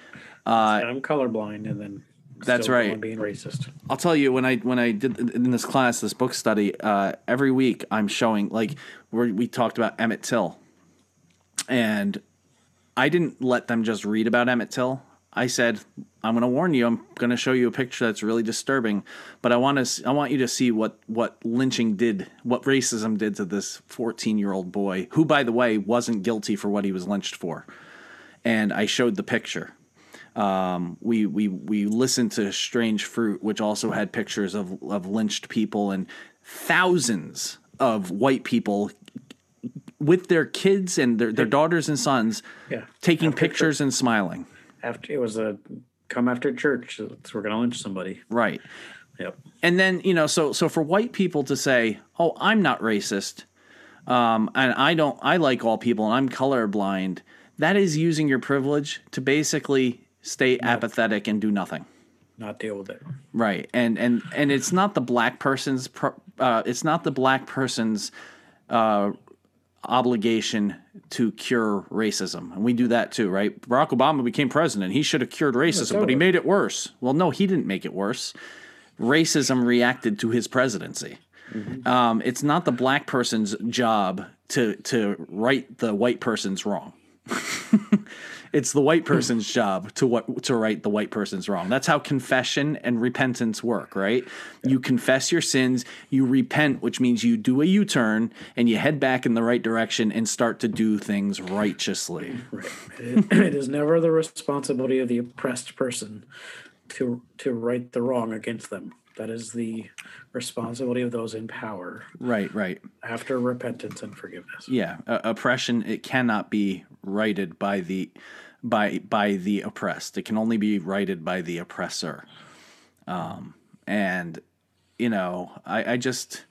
I'm colorblind, and then. That's still right. Being racist. I'll tell you, when I did in this class, this book study, every week I'm showing we talked about Emmett Till, and I didn't let them just read about Emmett Till. I said, I'm going to warn you. I'm going to show you a picture that's really disturbing, but I want you to see what lynching did, what racism did to this 14-year-old boy, who, by the way, wasn't guilty for what he was lynched for. And I showed the picture. We listened to Strange Fruit, which also had pictures of lynched people, and thousands of white people with their kids and their daughters and sons, taking pictures and smiling. After it was a come after church, so we're going to lynch somebody, right? Yep. And then so for white people to say, "Oh, I'm not racist," and I like all people, and I'm colorblind. That is using your privilege to basically stay apathetic and do nothing. Not deal with it. Right. And it's not the black person's obligation to cure racism. And we do that too, right? Barack Obama became president. He should have cured racism, but he made it worse. Well, no, he didn't make it worse. Racism reacted to his presidency. Mm-hmm. It's not the black person's job to right the white person's wrong. It's the white person's job to right the white person's wrong. That's how confession and repentance work, right? You confess your sins, you repent, which means you do a U-turn and you head back in the right direction and start to do things righteously. Right. It is never the responsibility of the oppressed person to right the wrong against them. That is the responsibility of those in power. Right, right. After repentance and forgiveness. Yeah, oppression, it cannot be righted by the oppressed. It can only be righted by the oppressor. And I just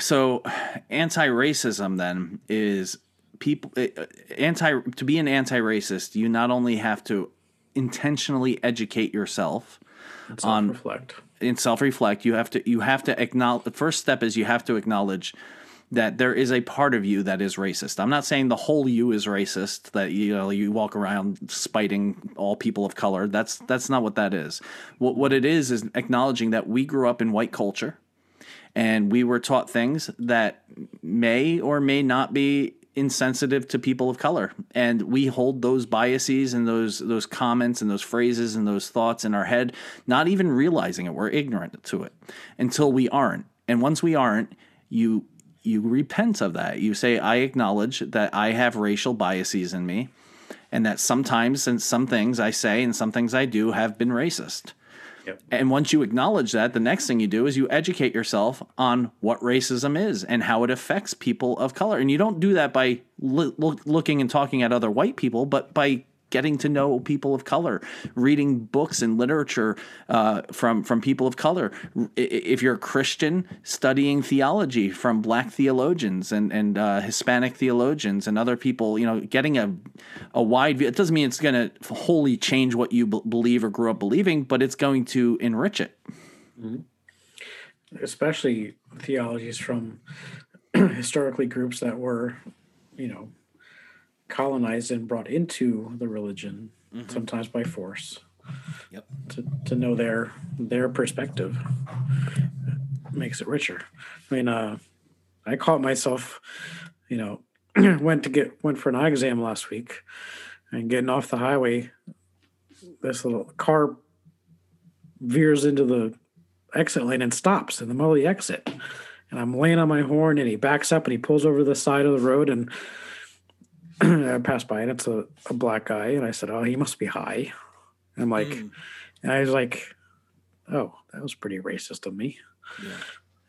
so anti-racism then is people to be an anti-racist, you not only have to intentionally educate yourself. Self-reflect. You have to acknowledge. The first step is you have to acknowledge that there is a part of you that is racist. I'm not saying the whole you is racist. That you walk around spiting all people of color. That's not what that is. What it is acknowledging that we grew up in white culture, and we were taught things that may or may not be insensitive to people of color, and we hold those biases and those comments and those phrases and those thoughts in our head, not even realizing it. We're ignorant to it until we aren't, and once we aren't, you repent of that. You say, I acknowledge that I have racial biases in me, and that sometimes and some things I say and some things I do have been racist. Yep. And once you acknowledge that, the next thing you do is you educate yourself on what racism is and how it affects people of color. And you don't do that by looking and talking at other white people, but by getting to know people of color, reading books and literature from people of color. If you're a Christian, studying theology from black theologians and Hispanic theologians and other people, getting a wide view. It doesn't mean it's going to wholly change what you believe or grew up believing, but it's going to enrich it. Mm-hmm. Especially theologies from historically groups that were, colonized and brought into the religion, mm-hmm. sometimes by force. Yep. To know their perspective makes it richer. I mean, I caught myself, went for an eye exam last week, and getting off the highway, this little car veers into the exit lane and stops in the middle of the exit, and I'm laying on my horn, and he backs up and he pulls over to the side of the road and. I passed by and it's a black guy, and I said, "Oh, he must be high." And I'm like, and I was like, "Oh, that was pretty racist of me."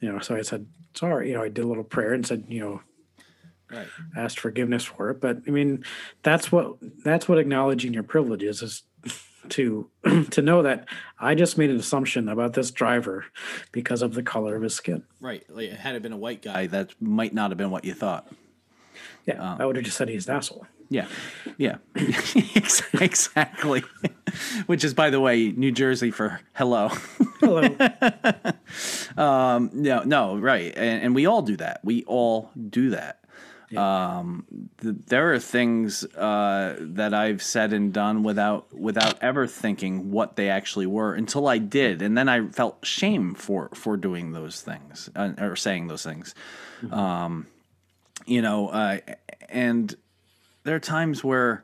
Yeah. So I said, "Sorry," I did a little prayer and said, right. Asked forgiveness for it. But I mean, that's what acknowledging your privilege is to know that I just made an assumption about this driver because of the color of his skin. Right. Like, had it been a white guy, that might not have been what you thought. Yeah, I would have just said he's an asshole. Yeah, exactly. Which is, by the way, New Jersey for hello. Hello. No, right. And we all do that. Yeah. There are things that I've said and done without ever thinking what they actually were until I did, and then I felt shame for doing those things or saying those things. Mm-hmm. And there are times where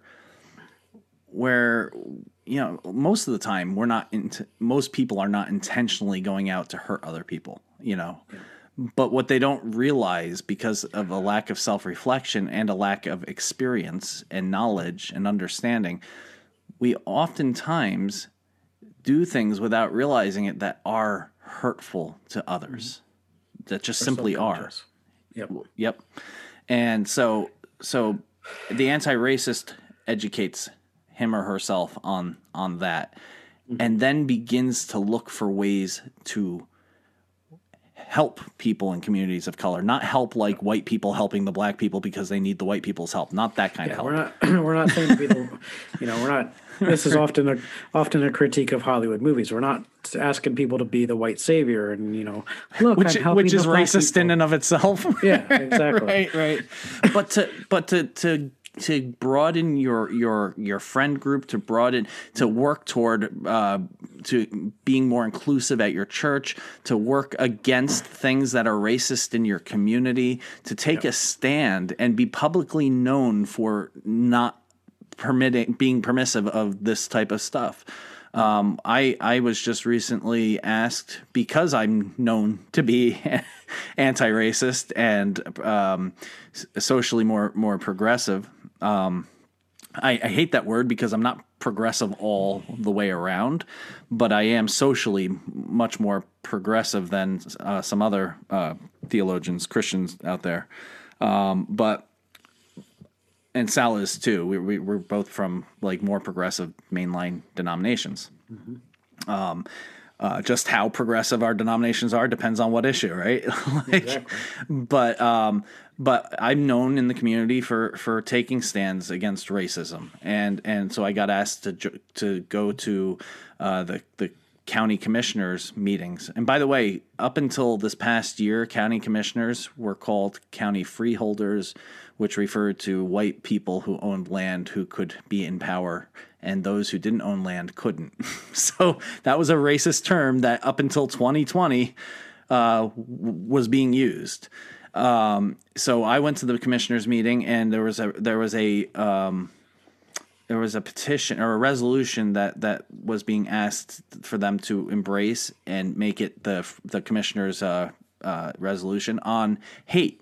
most of the time we're not most people are not intentionally going out to hurt other people, Yeah. But what they don't realize because of a lack of self-reflection and a lack of experience and knowledge and understanding, we oftentimes do things without realizing it that are hurtful to others, that just simply are. Yep. And so the anti-racist educates him or herself on that, and then begins to look for ways to help people in communities of color, not help like white people helping the black people because they need the white people's help, not that kind of help. We're not saying to people, we're not. This is often a critique of Hollywood movies. We're not asking people to be the white savior and look, which is racist in and of itself. Yeah, exactly. right. But to broaden your friend group, to work toward to being more inclusive at your church, to work against things that are racist in your community, to take a stand and be publicly known for not being permissive of this type of stuff. I was just recently asked, because I'm known to be anti-racist and socially more progressive. I hate that word because I'm not progressive all the way around, but I am socially much more progressive than some other theologians, Christians out there. And Sal is too. We're both from like more progressive mainline denominations. Mm-hmm. Just how progressive our denominations are depends on what issue, right? Exactly. But I'm known in the community for taking stands against racism, and so I got asked to go to the county commissioners' meetings. And by the way, up until this past year, county commissioners were called county freeholders, which referred to white people who owned land who could be in power, and those who didn't own land couldn't. So that was a racist term that up until 2020 was being used. So I went to the commissioners' meeting, and there was a petition or a resolution that was being asked for them to embrace and make it the commissioners' resolution on hate,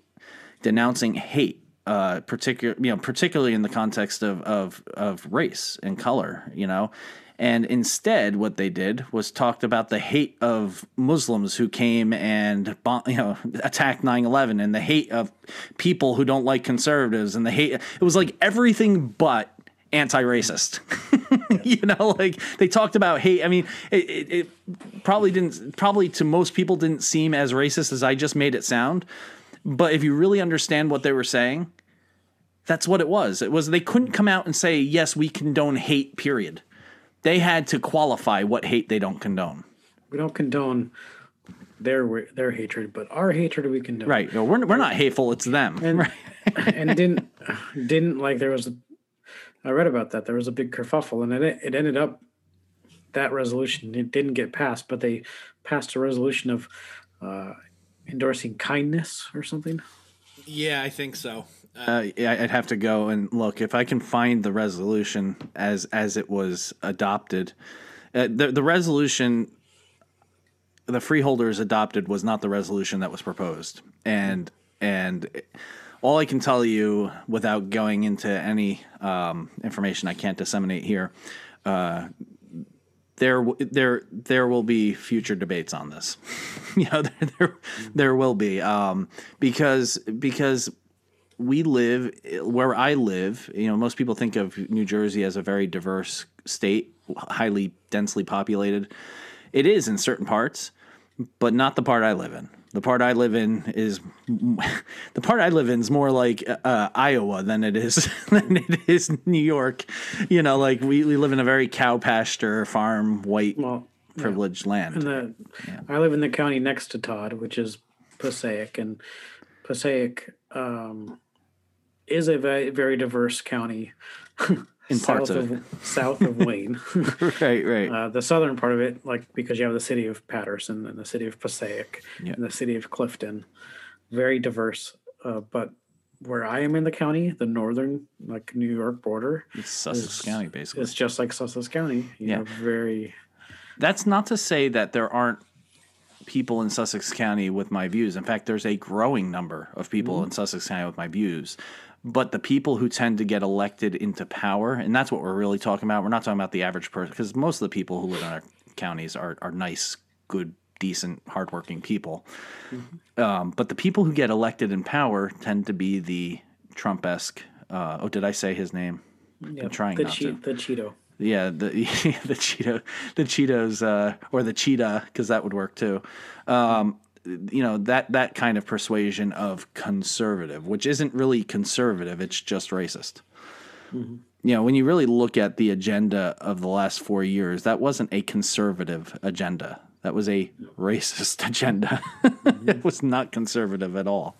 denouncing hate. Particularly in the context of race and color, and instead what they did was talked about the hate of Muslims who came and attacked 9/11, and the hate of people who don't like conservatives, and the hate. It was like everything but anti-racist. Like they talked about hate. I mean, it probably to most people didn't seem as racist as I just made it sound. But if you really understand what they were saying, that's what it was. It was they couldn't come out and say, yes, we condone hate, period. They had to qualify what hate they don't condone. We don't condone their hatred, but our hatred we condone. Right. No, we're not hateful. It's them. And, right. And didn't like there was – I read about that. There was a big kerfuffle, and it ended up that resolution. It didn't get passed, but they passed a resolution of endorsing kindness or something. Yeah, I think so. I'd have to go and look if I can find the resolution as it was adopted. The resolution the freeholders adopted was not the resolution that was proposed, and all I can tell you without going into any information I can't disseminate here. There will be future debates on this. There will be because we live where I live. Most people think of New Jersey as a very diverse state, highly densely populated. It is in certain parts, but not the part I live in. The part I live in is more like Iowa than it is New York. We live in a very cow pasture farm, white, privileged land. I live in the county next to Todd, which is Passaic, and Passaic is a very diverse county. In parts of it. South of Wayne. Right. The southern part of it, because you have the city of Patterson and the city of Passaic and the city of Clifton. Very diverse. But where I am in the county, the northern, New York border. It's Sussex County, basically. It's just like Sussex County. That's not to say that there aren't people in Sussex County with my views. In fact, there's a growing number of people in Sussex County with my views. But the people who tend to get elected into power, and that's what we're really talking about. We're not talking about the average person, because most of the people who live in our counties are nice, good, decent, hardworking people. Mm-hmm. But the people who get elected in power tend to be the Trump-esque. Oh, did I say his name? Yeah, I'm trying not to. The Cheeto. Yeah, the Cheetos or the cheetah, because that would work too. You know, that kind of persuasion of conservative, which isn't really conservative, it's just racist. Mm-hmm. You know, when you really look at the agenda of the last 4 years, that wasn't a conservative agenda. That was a racist agenda. Mm-hmm. It was not conservative at all.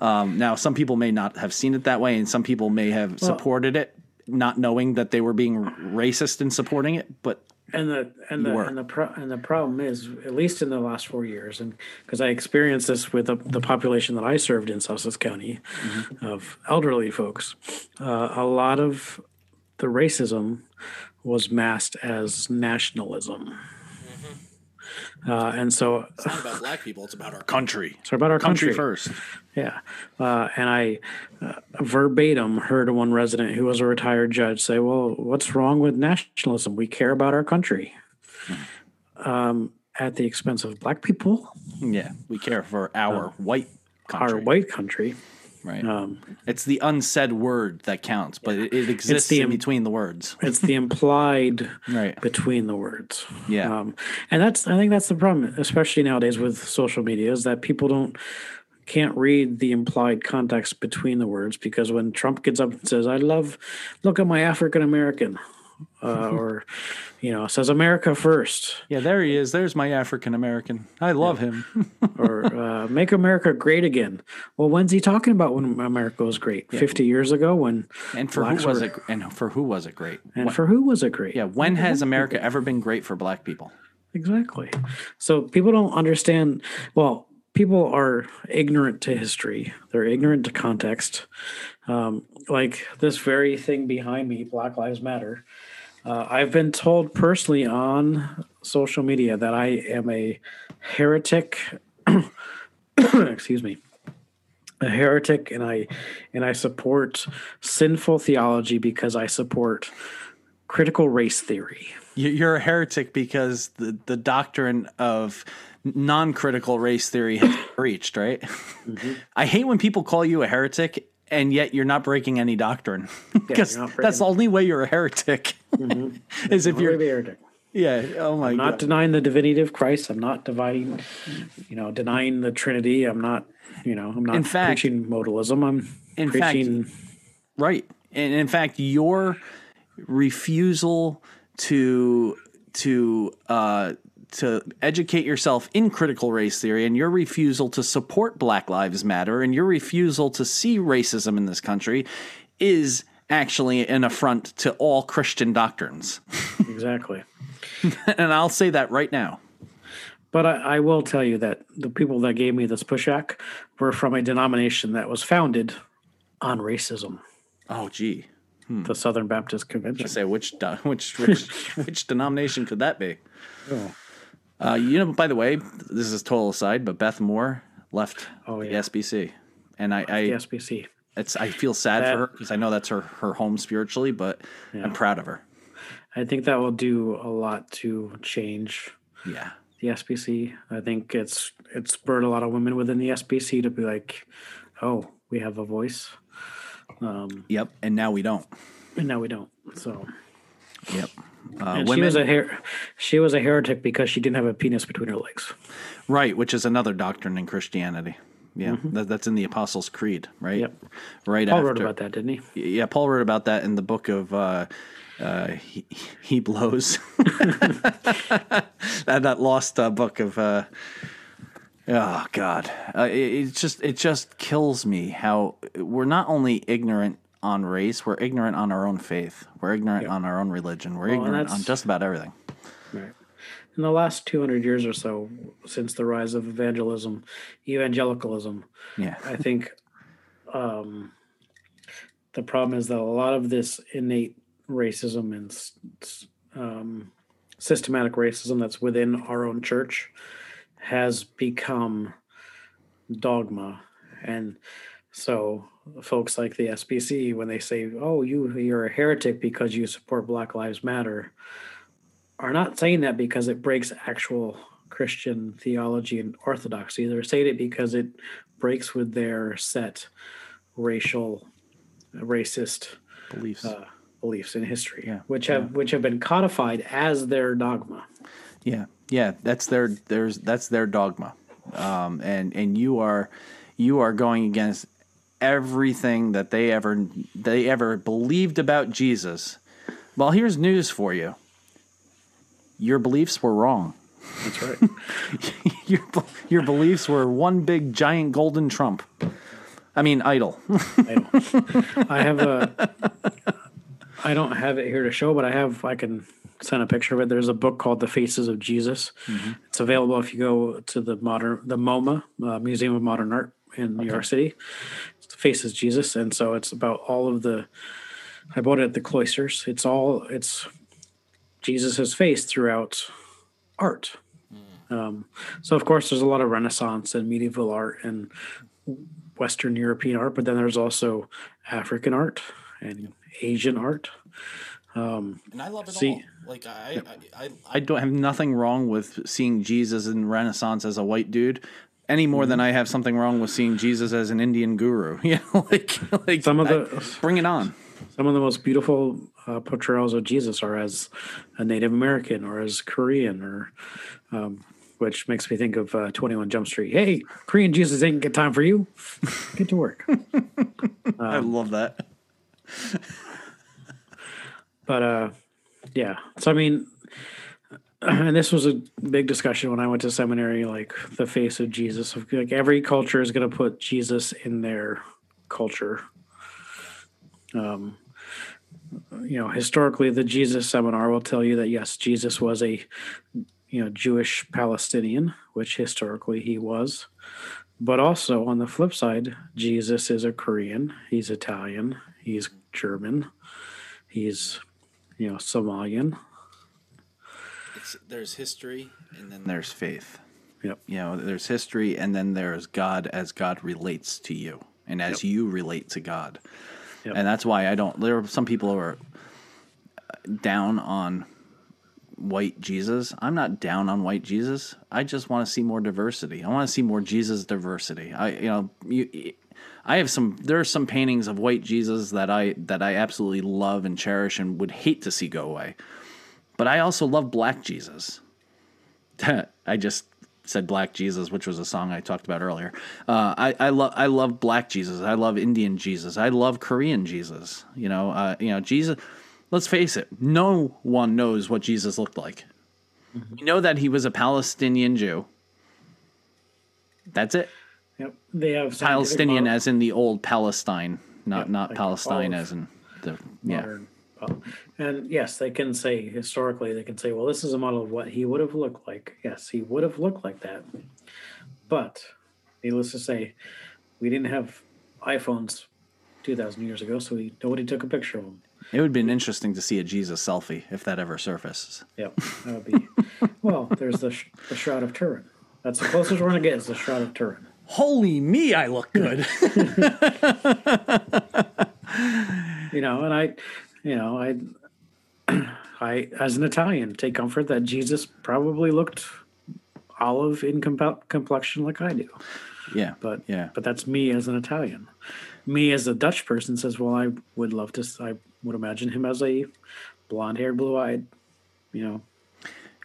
Now, some people may not have seen it that way, and some people may have supported it, not knowing that they were being racist in supporting it, but the problem is, at least in the last 4 years, and because I experienced this with the population that I served in Sauces County, mm-hmm. of elderly folks, a lot of the racism was masked as nationalism. And so it's not about black people, it's about our country. It's about our country first. Yeah. And I verbatim heard one resident who was a retired judge say, well, what's wrong with nationalism? We care about our country at the expense of black people. Yeah. We care for our white country. Our white country. Right. It's the unsaid word that counts, but it exists in between the words. It's the implied between the words. Yeah. And I think that's the problem, especially nowadays with social media, is that people can't read the implied context between the words, because when Trump gets up and says, look at my African American, or, you know, says America first. Yeah, there he is. There's my African American. I love him. Or make America great again. Well, when's he talking about when America was great? Yeah. 50 years ago, when for who was it great? Yeah, when has America ever been great for black people? Exactly. So people don't understand. Well, people are ignorant to history. They're ignorant to context. Like this very thing behind me, Black Lives Matter. I've been told personally on social media that I am a heretic. Excuse me, a heretic, and I support sinful theology because I support critical race theory. You're a heretic because the doctrine of non-critical race theory has breached, right? Mm-hmm. I hate when people call you a heretic, and yet you're not breaking any doctrine, because that's the only way you're a heretic. Mm-hmm. Is if you're a heretic. Yeah. Oh my God. I'm not denying the divinity of Christ. I'm not denying the Trinity. I'm not preaching modalism. I'm preaching. Right. And in fact, your refusal to educate yourself in critical race theory, and your refusal to support Black Lives Matter, and your refusal to see racism in this country is actually an affront to all Christian doctrines. Exactly. And I'll say that right now. But I will tell you that the people that gave me this pushback were from a denomination that was founded on racism. Oh, gee. The Southern Baptist Convention. I say, which denomination could that be? Oh. You know, by the way, this is a total aside, but Beth Moore left the SBC, and I the SBC. I feel sad for her, because I know that's her home spiritually, but I'm proud of her. I think that will do a lot to change. Yeah, the SBC. I think it spurred a lot of women within the SBC to be like, oh, we have a voice. Yep, and now we don't. So. Yep. And women, she was a heretic because she didn't have a penis between her legs. Right, which is another doctrine in Christianity. Yeah, mm-hmm. That's in the Apostles' Creed, right? Yep. Right. Paul wrote about that, didn't he? Yeah, Paul wrote about that in the book of Hebrews. that lost book of. Oh God, it just kills me how we're not only ignorant on race, we're ignorant on our own faith, we're ignorant on our own religion, we're ignorant on just about everything. Right. In the last 200 years or so, since the rise of evangelicalism, I think the problem is that a lot of this innate racism and systematic racism that's within our own church has become dogma. And so folks like the SBC, when they say, oh, you're a heretic because you support Black Lives Matter, are not saying that because it breaks actual Christian theology and orthodoxy. They're stated because it breaks with their set racist beliefs in history, which have been codified as their dogma. That's their dogma, and you are going against everything that they ever believed about Jesus. Well, here's news for you. Your beliefs were wrong. That's right. your beliefs were one big giant golden trump. I mean, idol. Idol. I don't have it here to show, but I can send a picture of it. There's a book called The Faces of Jesus. Mm-hmm. It's available if you go to the MoMA, Museum of Modern Art in New York City. It's The Faces of Jesus. And so it's about all of the, I bought it at the Cloisters. It's Jesus' face throughout art. Mm. So of course there's a lot of Renaissance and medieval art and Western European art, but then there's also African art and Asian art. And I love it all. Like I don't have nothing wrong with seeing Jesus in Renaissance as a white dude any more than I have something wrong with seeing Jesus as an Indian guru. You know, like some of bring it on. Some of the most beautiful portrayals of Jesus are as a Native American or as Korean, or which makes me think of 21 Jump Street. Hey, Korean Jesus ain't got time for you. Get to work. I love that. But yeah, so I mean, and this was a big discussion when I went to seminary. Like the face of Jesus, like every culture is going to put Jesus in their culture. You know, historically, the Jesus seminar will tell you that, yes, Jesus was a, Jewish Palestinian, which historically he was. But also on the flip side, Jesus is a Korean. He's Italian. He's German. He's, Somalian. There's history and then there's faith. Yep. There's history and then there's God as God relates to you and as you relate to God. Yep. And that's why there are some people who are down on white Jesus. I'm not down on white Jesus. I just want to see more diversity. I want to see more Jesus diversity. There are some paintings of white Jesus that I absolutely love and cherish and would hate to see go away. But I also love Black Jesus. I just said Black Jesus, which was a song I talked about earlier. I love Black Jesus. I love Indian Jesus. I love Korean Jesus. Jesus. Let's face it. No one knows what Jesus looked like. Mm-hmm. We know that he was a Palestinian Jew. That's it. Yep. They have Palestinian as in the old Palestine, not like Palestine as in the modern. And yes, they can say historically, well, this is a model of what he would have looked like. Yes, he would have looked like that. But needless to say, we didn't have iPhones 2,000 years ago, so nobody took a picture of him. It would have been interesting to see a Jesus selfie if that ever surfaces. Yep, that would be. Well, there's the Shroud of Turin. That's the closest we're going to get is the Shroud of Turin. Holy me, I look good. I as an Italian take comfort that Jesus probably looked olive in complexion like I do. Yeah, but that's me as an Italian. Me as a Dutch person says, well, I would imagine him as a blonde-haired, blue-eyed,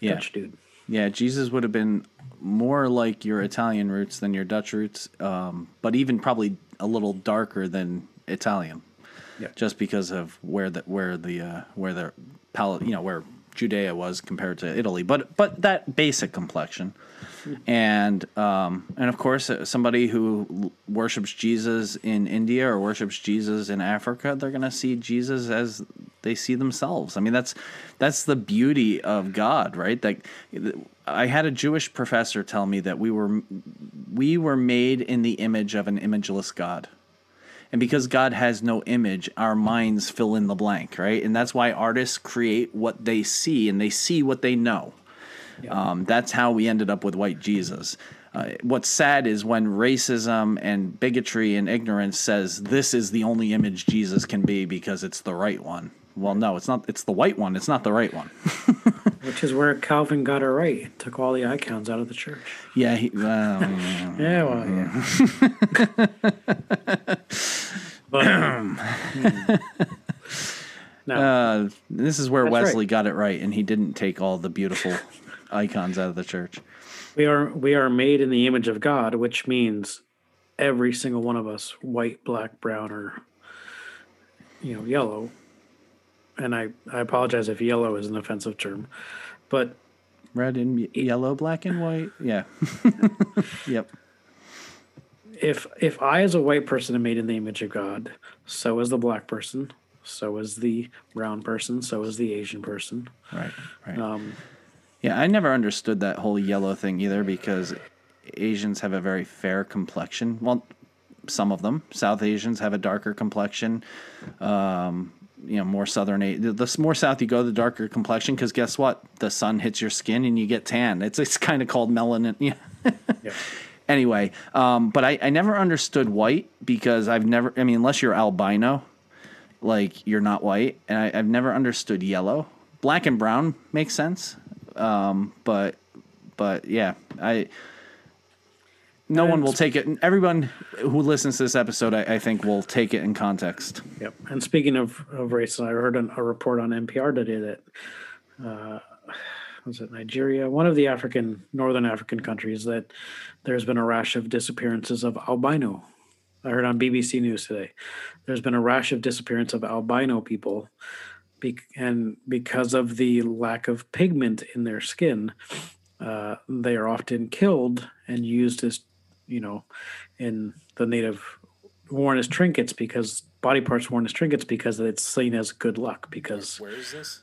Dutch dude. Yeah, Jesus would have been more like your Italian roots than your Dutch roots, but even probably a little darker than Italian. Yeah. Just because of where Judea was compared to Italy, but that basic complexion, and of course somebody who worships Jesus in India or worships Jesus in Africa, they're gonna see Jesus as they see themselves. I mean that's the beauty of God, right? Like I had a Jewish professor tell me that we were made in the image of an imageless God. And because God has no image, our minds fill in the blank, right? And that's why artists create what they see, and they see what they know. Yeah. That's how we ended up with white Jesus. What's sad is when racism and bigotry and ignorance says this is the only image Jesus can be because it's the right one. Well, no, it's not. It's the white one. It's not the right one. Which is where Calvin got it right. It took all the icons out of the church. Yeah. Yeah, well, yeah. But, no. This is where Wesley got it right, and he didn't take all the beautiful icons out of the church. We are made in the image of God, which means every single one of us, white, black, brown, or, you know, yellow. And I apologize if yellow is an offensive term, but red and yellow, black and white. Yeah. Yep. If I as a white person am made in the image of God, so is the black person, so is the brown person, so is the Asian person. Right. Right. Yeah, I never understood that whole yellow thing either, because Asians have a very fair complexion. Well, some of them. South Asians have a darker complexion. You know, more southern, the more south you go, the darker complexion, because guess what? The sun hits your skin and you get tan. It's kind of called melanin. Yeah. Yep. Anyway, but I never understood white, because I've never, I mean, unless you're albino, like, you're not white. And I've never understood yellow. Black and brown makes sense. But yeah, no one will take it. Everyone who listens to this episode, I think, will take it in context. Yep. And speaking of races, I heard a report on NPR today that, was it Nigeria? One of the northern African countries, that there's been a rash of disappearances of albino. I heard on BBC News today. There's been a rash of disappearance of albino people, and because of the lack of pigment in their skin, they are often killed and used as, you know, in the native, body parts worn as trinkets, because it's seen as good luck. Because where is this?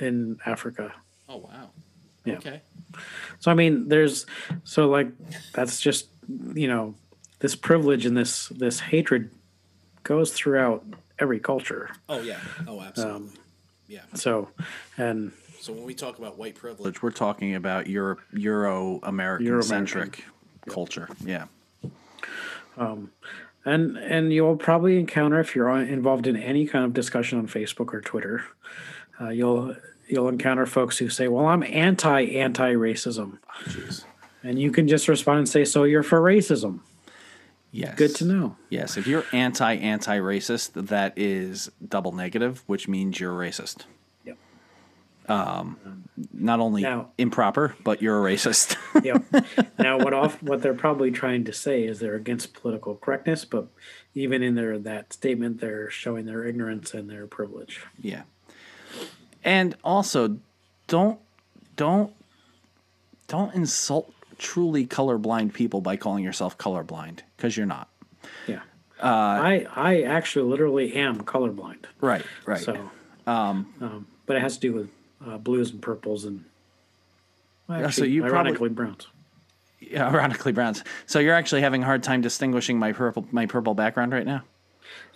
In Africa. Oh, wow. Yeah. Okay. So, I mean, that's just, you know, this privilege and this hatred goes throughout every culture. Oh, yeah. Oh, absolutely. Yeah. So when we talk about white privilege, we're talking about Euro-American-centric culture. Yeah. And you'll probably encounter, if you're involved in any kind of discussion on Facebook or Twitter, you'll encounter folks who say, well, I'm anti-racism. Oh, jeez. And you can just respond and say, so you're for racism. Yes. Good to know. Yes. If you're anti-racist, that is double negative, which means you're racist. Yep. Not only improper, but you're a racist. Yep. Now, what they're probably trying to say is they're against political correctness, but even in that statement, they're showing their ignorance and their privilege. Yeah. And also, don't insult truly colorblind people by calling yourself colorblind, because you're not. Yeah. I actually literally am colorblind. Right. Right. So, but it has to do with blues and purples and ironically browns. Yeah, ironically browns. So you're actually having a hard time distinguishing my purple background right now.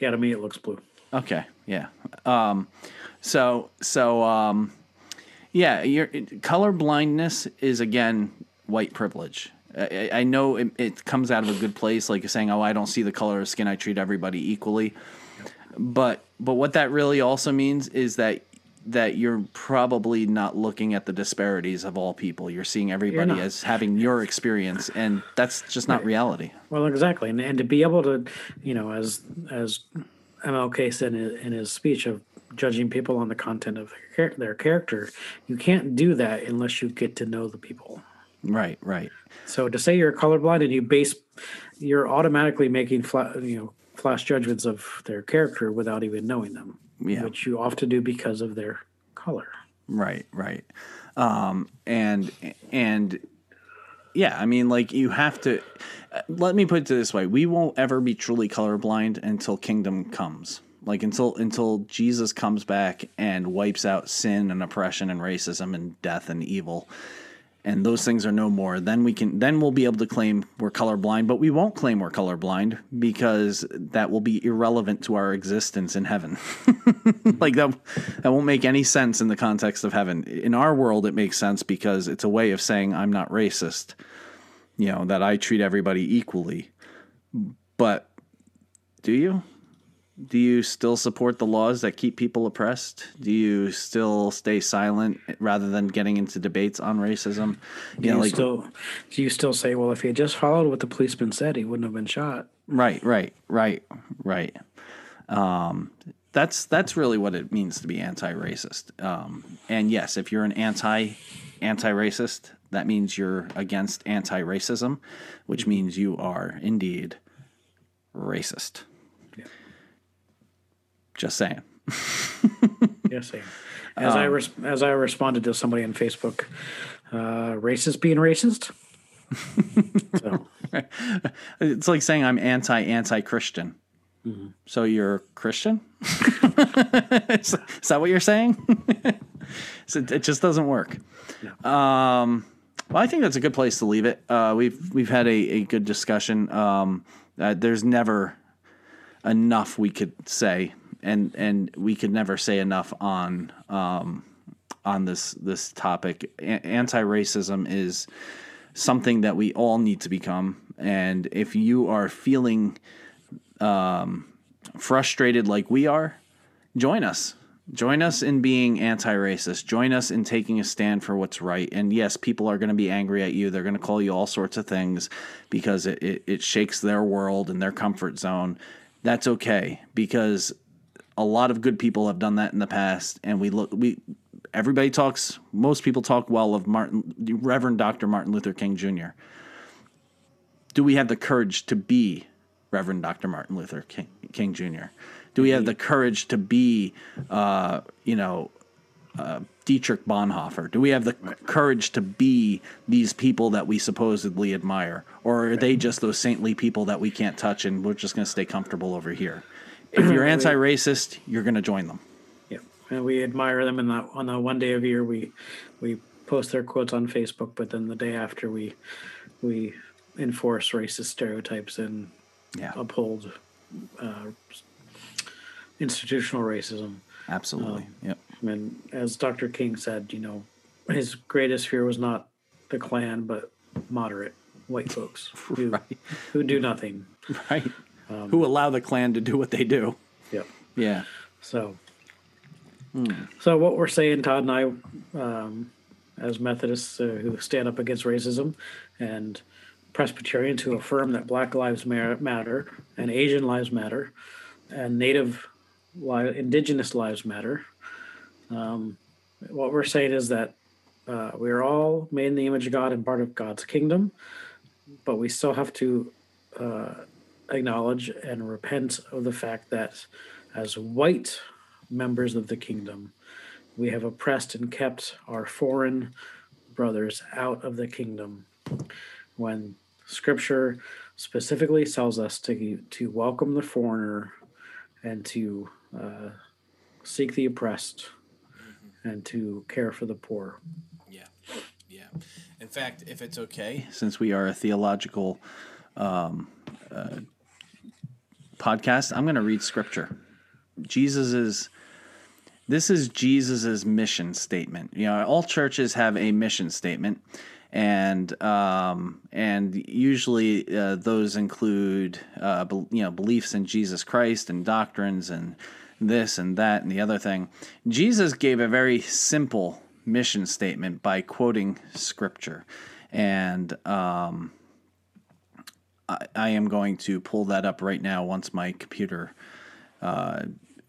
Yeah, to me it looks blue. Okay. Yeah. Yeah, color blindness is, again, white privilege. I know it comes out of a good place, like you're saying, oh, I don't see the color of skin, I treat everybody equally. But what that really also means is that you're probably not looking at the disparities of all people. You're seeing everybody as having your experience, and that's just not reality. Well, exactly. And to be able to, you know, as MLK said in his speech, of judging people on the content of their character, you can't do that unless you get to know the people. Right, right. So to say you're colorblind and you're automatically making flash judgments of their character without even knowing them, which you often do because of their color. Right, right. Yeah, I mean, like, you have to – let me put it this way. We won't ever be truly colorblind until kingdom comes, like until Jesus comes back and wipes out sin and oppression and racism and death and evil, and those things are no more. Then we'll be able to claim we're colorblind, but we won't claim we're colorblind, because that will be irrelevant to our existence in heaven. Like, that won't make any sense in the context of heaven. In our world, it makes sense because it's a way of saying I'm not racist, you know, that I treat everybody equally. But do you? Do you still support the laws that keep people oppressed? Do you still stay silent rather than getting into debates on racism? Do you still say, well, if he had just followed what the policeman said, he wouldn't have been shot? Right. That's really what it means to be anti-racist. And yes, if you're an anti-racist, that means you're against anti-racism, which means you are indeed racist. Just saying. Yes, sir. As I responded to somebody on Facebook, racist being racist. So. It's like saying I'm anti-Christian. Mm-hmm. So you're Christian? Is that what you're saying? It just doesn't work. No. Well, I think that's a good place to leave it. We've had a good discussion. There's never enough we could say. And we could never say enough on this topic. Anti-racism is something that we all need to become. And if you are feeling frustrated like we are, join us. Join us in being anti-racist. Join us in taking a stand for what's right. And yes, people are going to be angry at you. They're going to call you all sorts of things because it shakes their world and their comfort zone. That's okay, because a lot of good people have done that in the past, and most people talk well of Reverend Dr. Martin Luther King Jr. Do we have the courage to be Reverend Dr. Martin Luther King Jr.? Do we have the courage to be, Dietrich Bonhoeffer? Do we have the courage to be these people that we supposedly admire? Or are they just those saintly people that we can't touch and we're just going to stay comfortable over here? If you're anti-racist, you're going to join them. Yeah, and we admire them. On the one day of year, we post their quotes on Facebook, but then the day after, we enforce racist stereotypes and uphold institutional racism. Absolutely. Yep. And as Dr. King said, his greatest fear was not the Klan, but moderate white folks who do nothing. Right. Who allow the Klan to do what they do. Yep. Yeah. So what we're saying, Todd and I, as Methodists who stand up against racism, and Presbyterians who affirm that Black Lives Matter and Asian Lives Matter and Indigenous Lives Matter, what we're saying is that we are all made in the image of God and part of God's kingdom, but we still have to acknowledge and repent of the fact that as white members of the kingdom, we have oppressed and kept our foreign brothers out of the kingdom, when scripture specifically tells us to welcome the foreigner and to seek the oppressed and to care for the poor. Yeah. In fact, if it's okay, since we are a theological podcast, I'm going to read scripture. This is Jesus's mission statement. All churches have a mission statement, and usually those include beliefs in Jesus Christ and doctrines and this and that and the other thing. Jesus gave a very simple mission statement by quoting scripture, and I am going to pull that up right now once my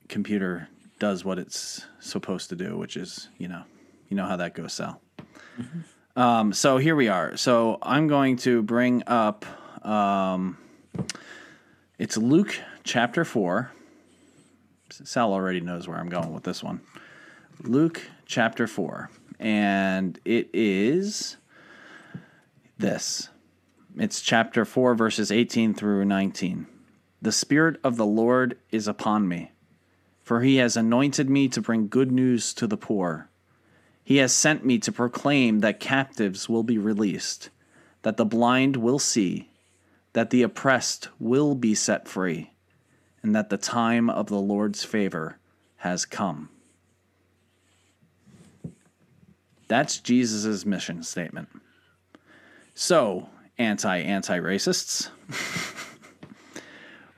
computer does what it's supposed to do, which is, you know how that goes, Sal. Mm-hmm. So here we are. So I'm going to bring up, it's Luke chapter 4. Sal already knows where I'm going with this one. Luke chapter 4. And it is this. It's chapter 4, verses 18 through 19. The Spirit of the Lord is upon me, for he has anointed me to bring good news to the poor. He has sent me to proclaim that captives will be released, that the blind will see, that the oppressed will be set free, and that the time of the Lord's favor has come. That's Jesus' mission statement. So, anti-racists,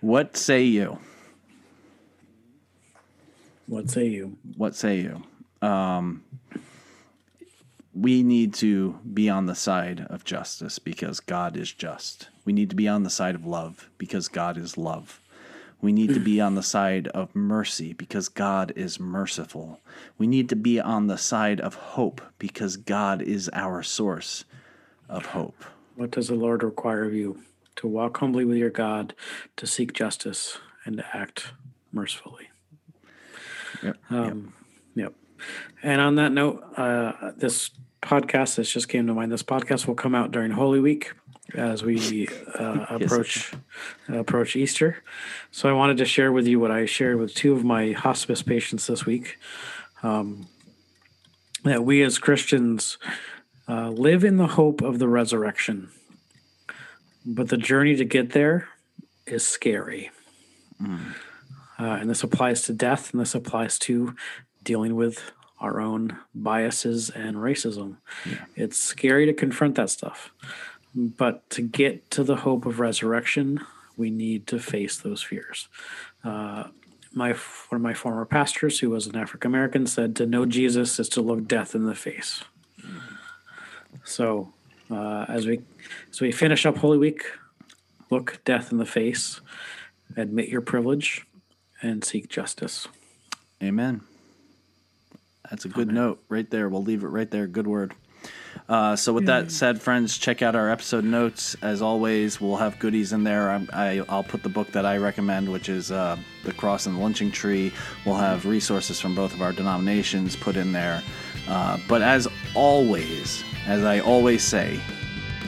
what say you? What say you? What say you? We need to be on the side of justice because God is just. We need to be on the side of love because God is love. We need to be on the side of mercy because God is merciful. We need to be on the side of hope because God is our source of hope. What does the Lord require of you? To walk humbly with your God, to seek justice, and to act mercifully. Yep. And on that note, this podcast, this just came to mind, this podcast will come out during Holy Week as we approach Easter. So I wanted to share with you what I shared with two of my hospice patients this week, that we as Christians live in the hope of the resurrection, but the journey to get there is scary. And this applies to death, and this applies to dealing with our own biases and racism. Yeah. It's scary to confront that stuff. But to get to the hope of resurrection, we need to face those fears. One of my former pastors, who was an African-American, said to know Jesus is to look death in the face. So as we finish up Holy Week, look death in the face, admit your privilege, and seek justice. Amen. That's a good note right there. We'll leave it right there. Good word. So with that said, friends, check out our episode notes. As always, we'll have goodies in there. I'll put the book that I recommend, which is The Cross and the Lynching Tree. We'll have resources from both of our denominations put in there. But as always, as I always say,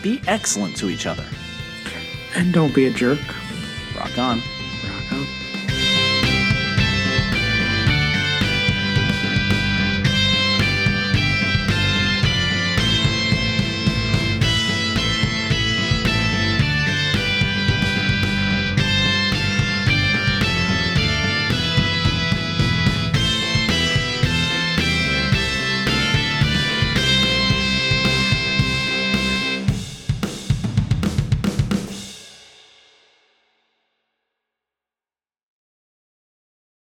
be excellent to each other. And don't be a jerk. Rock on.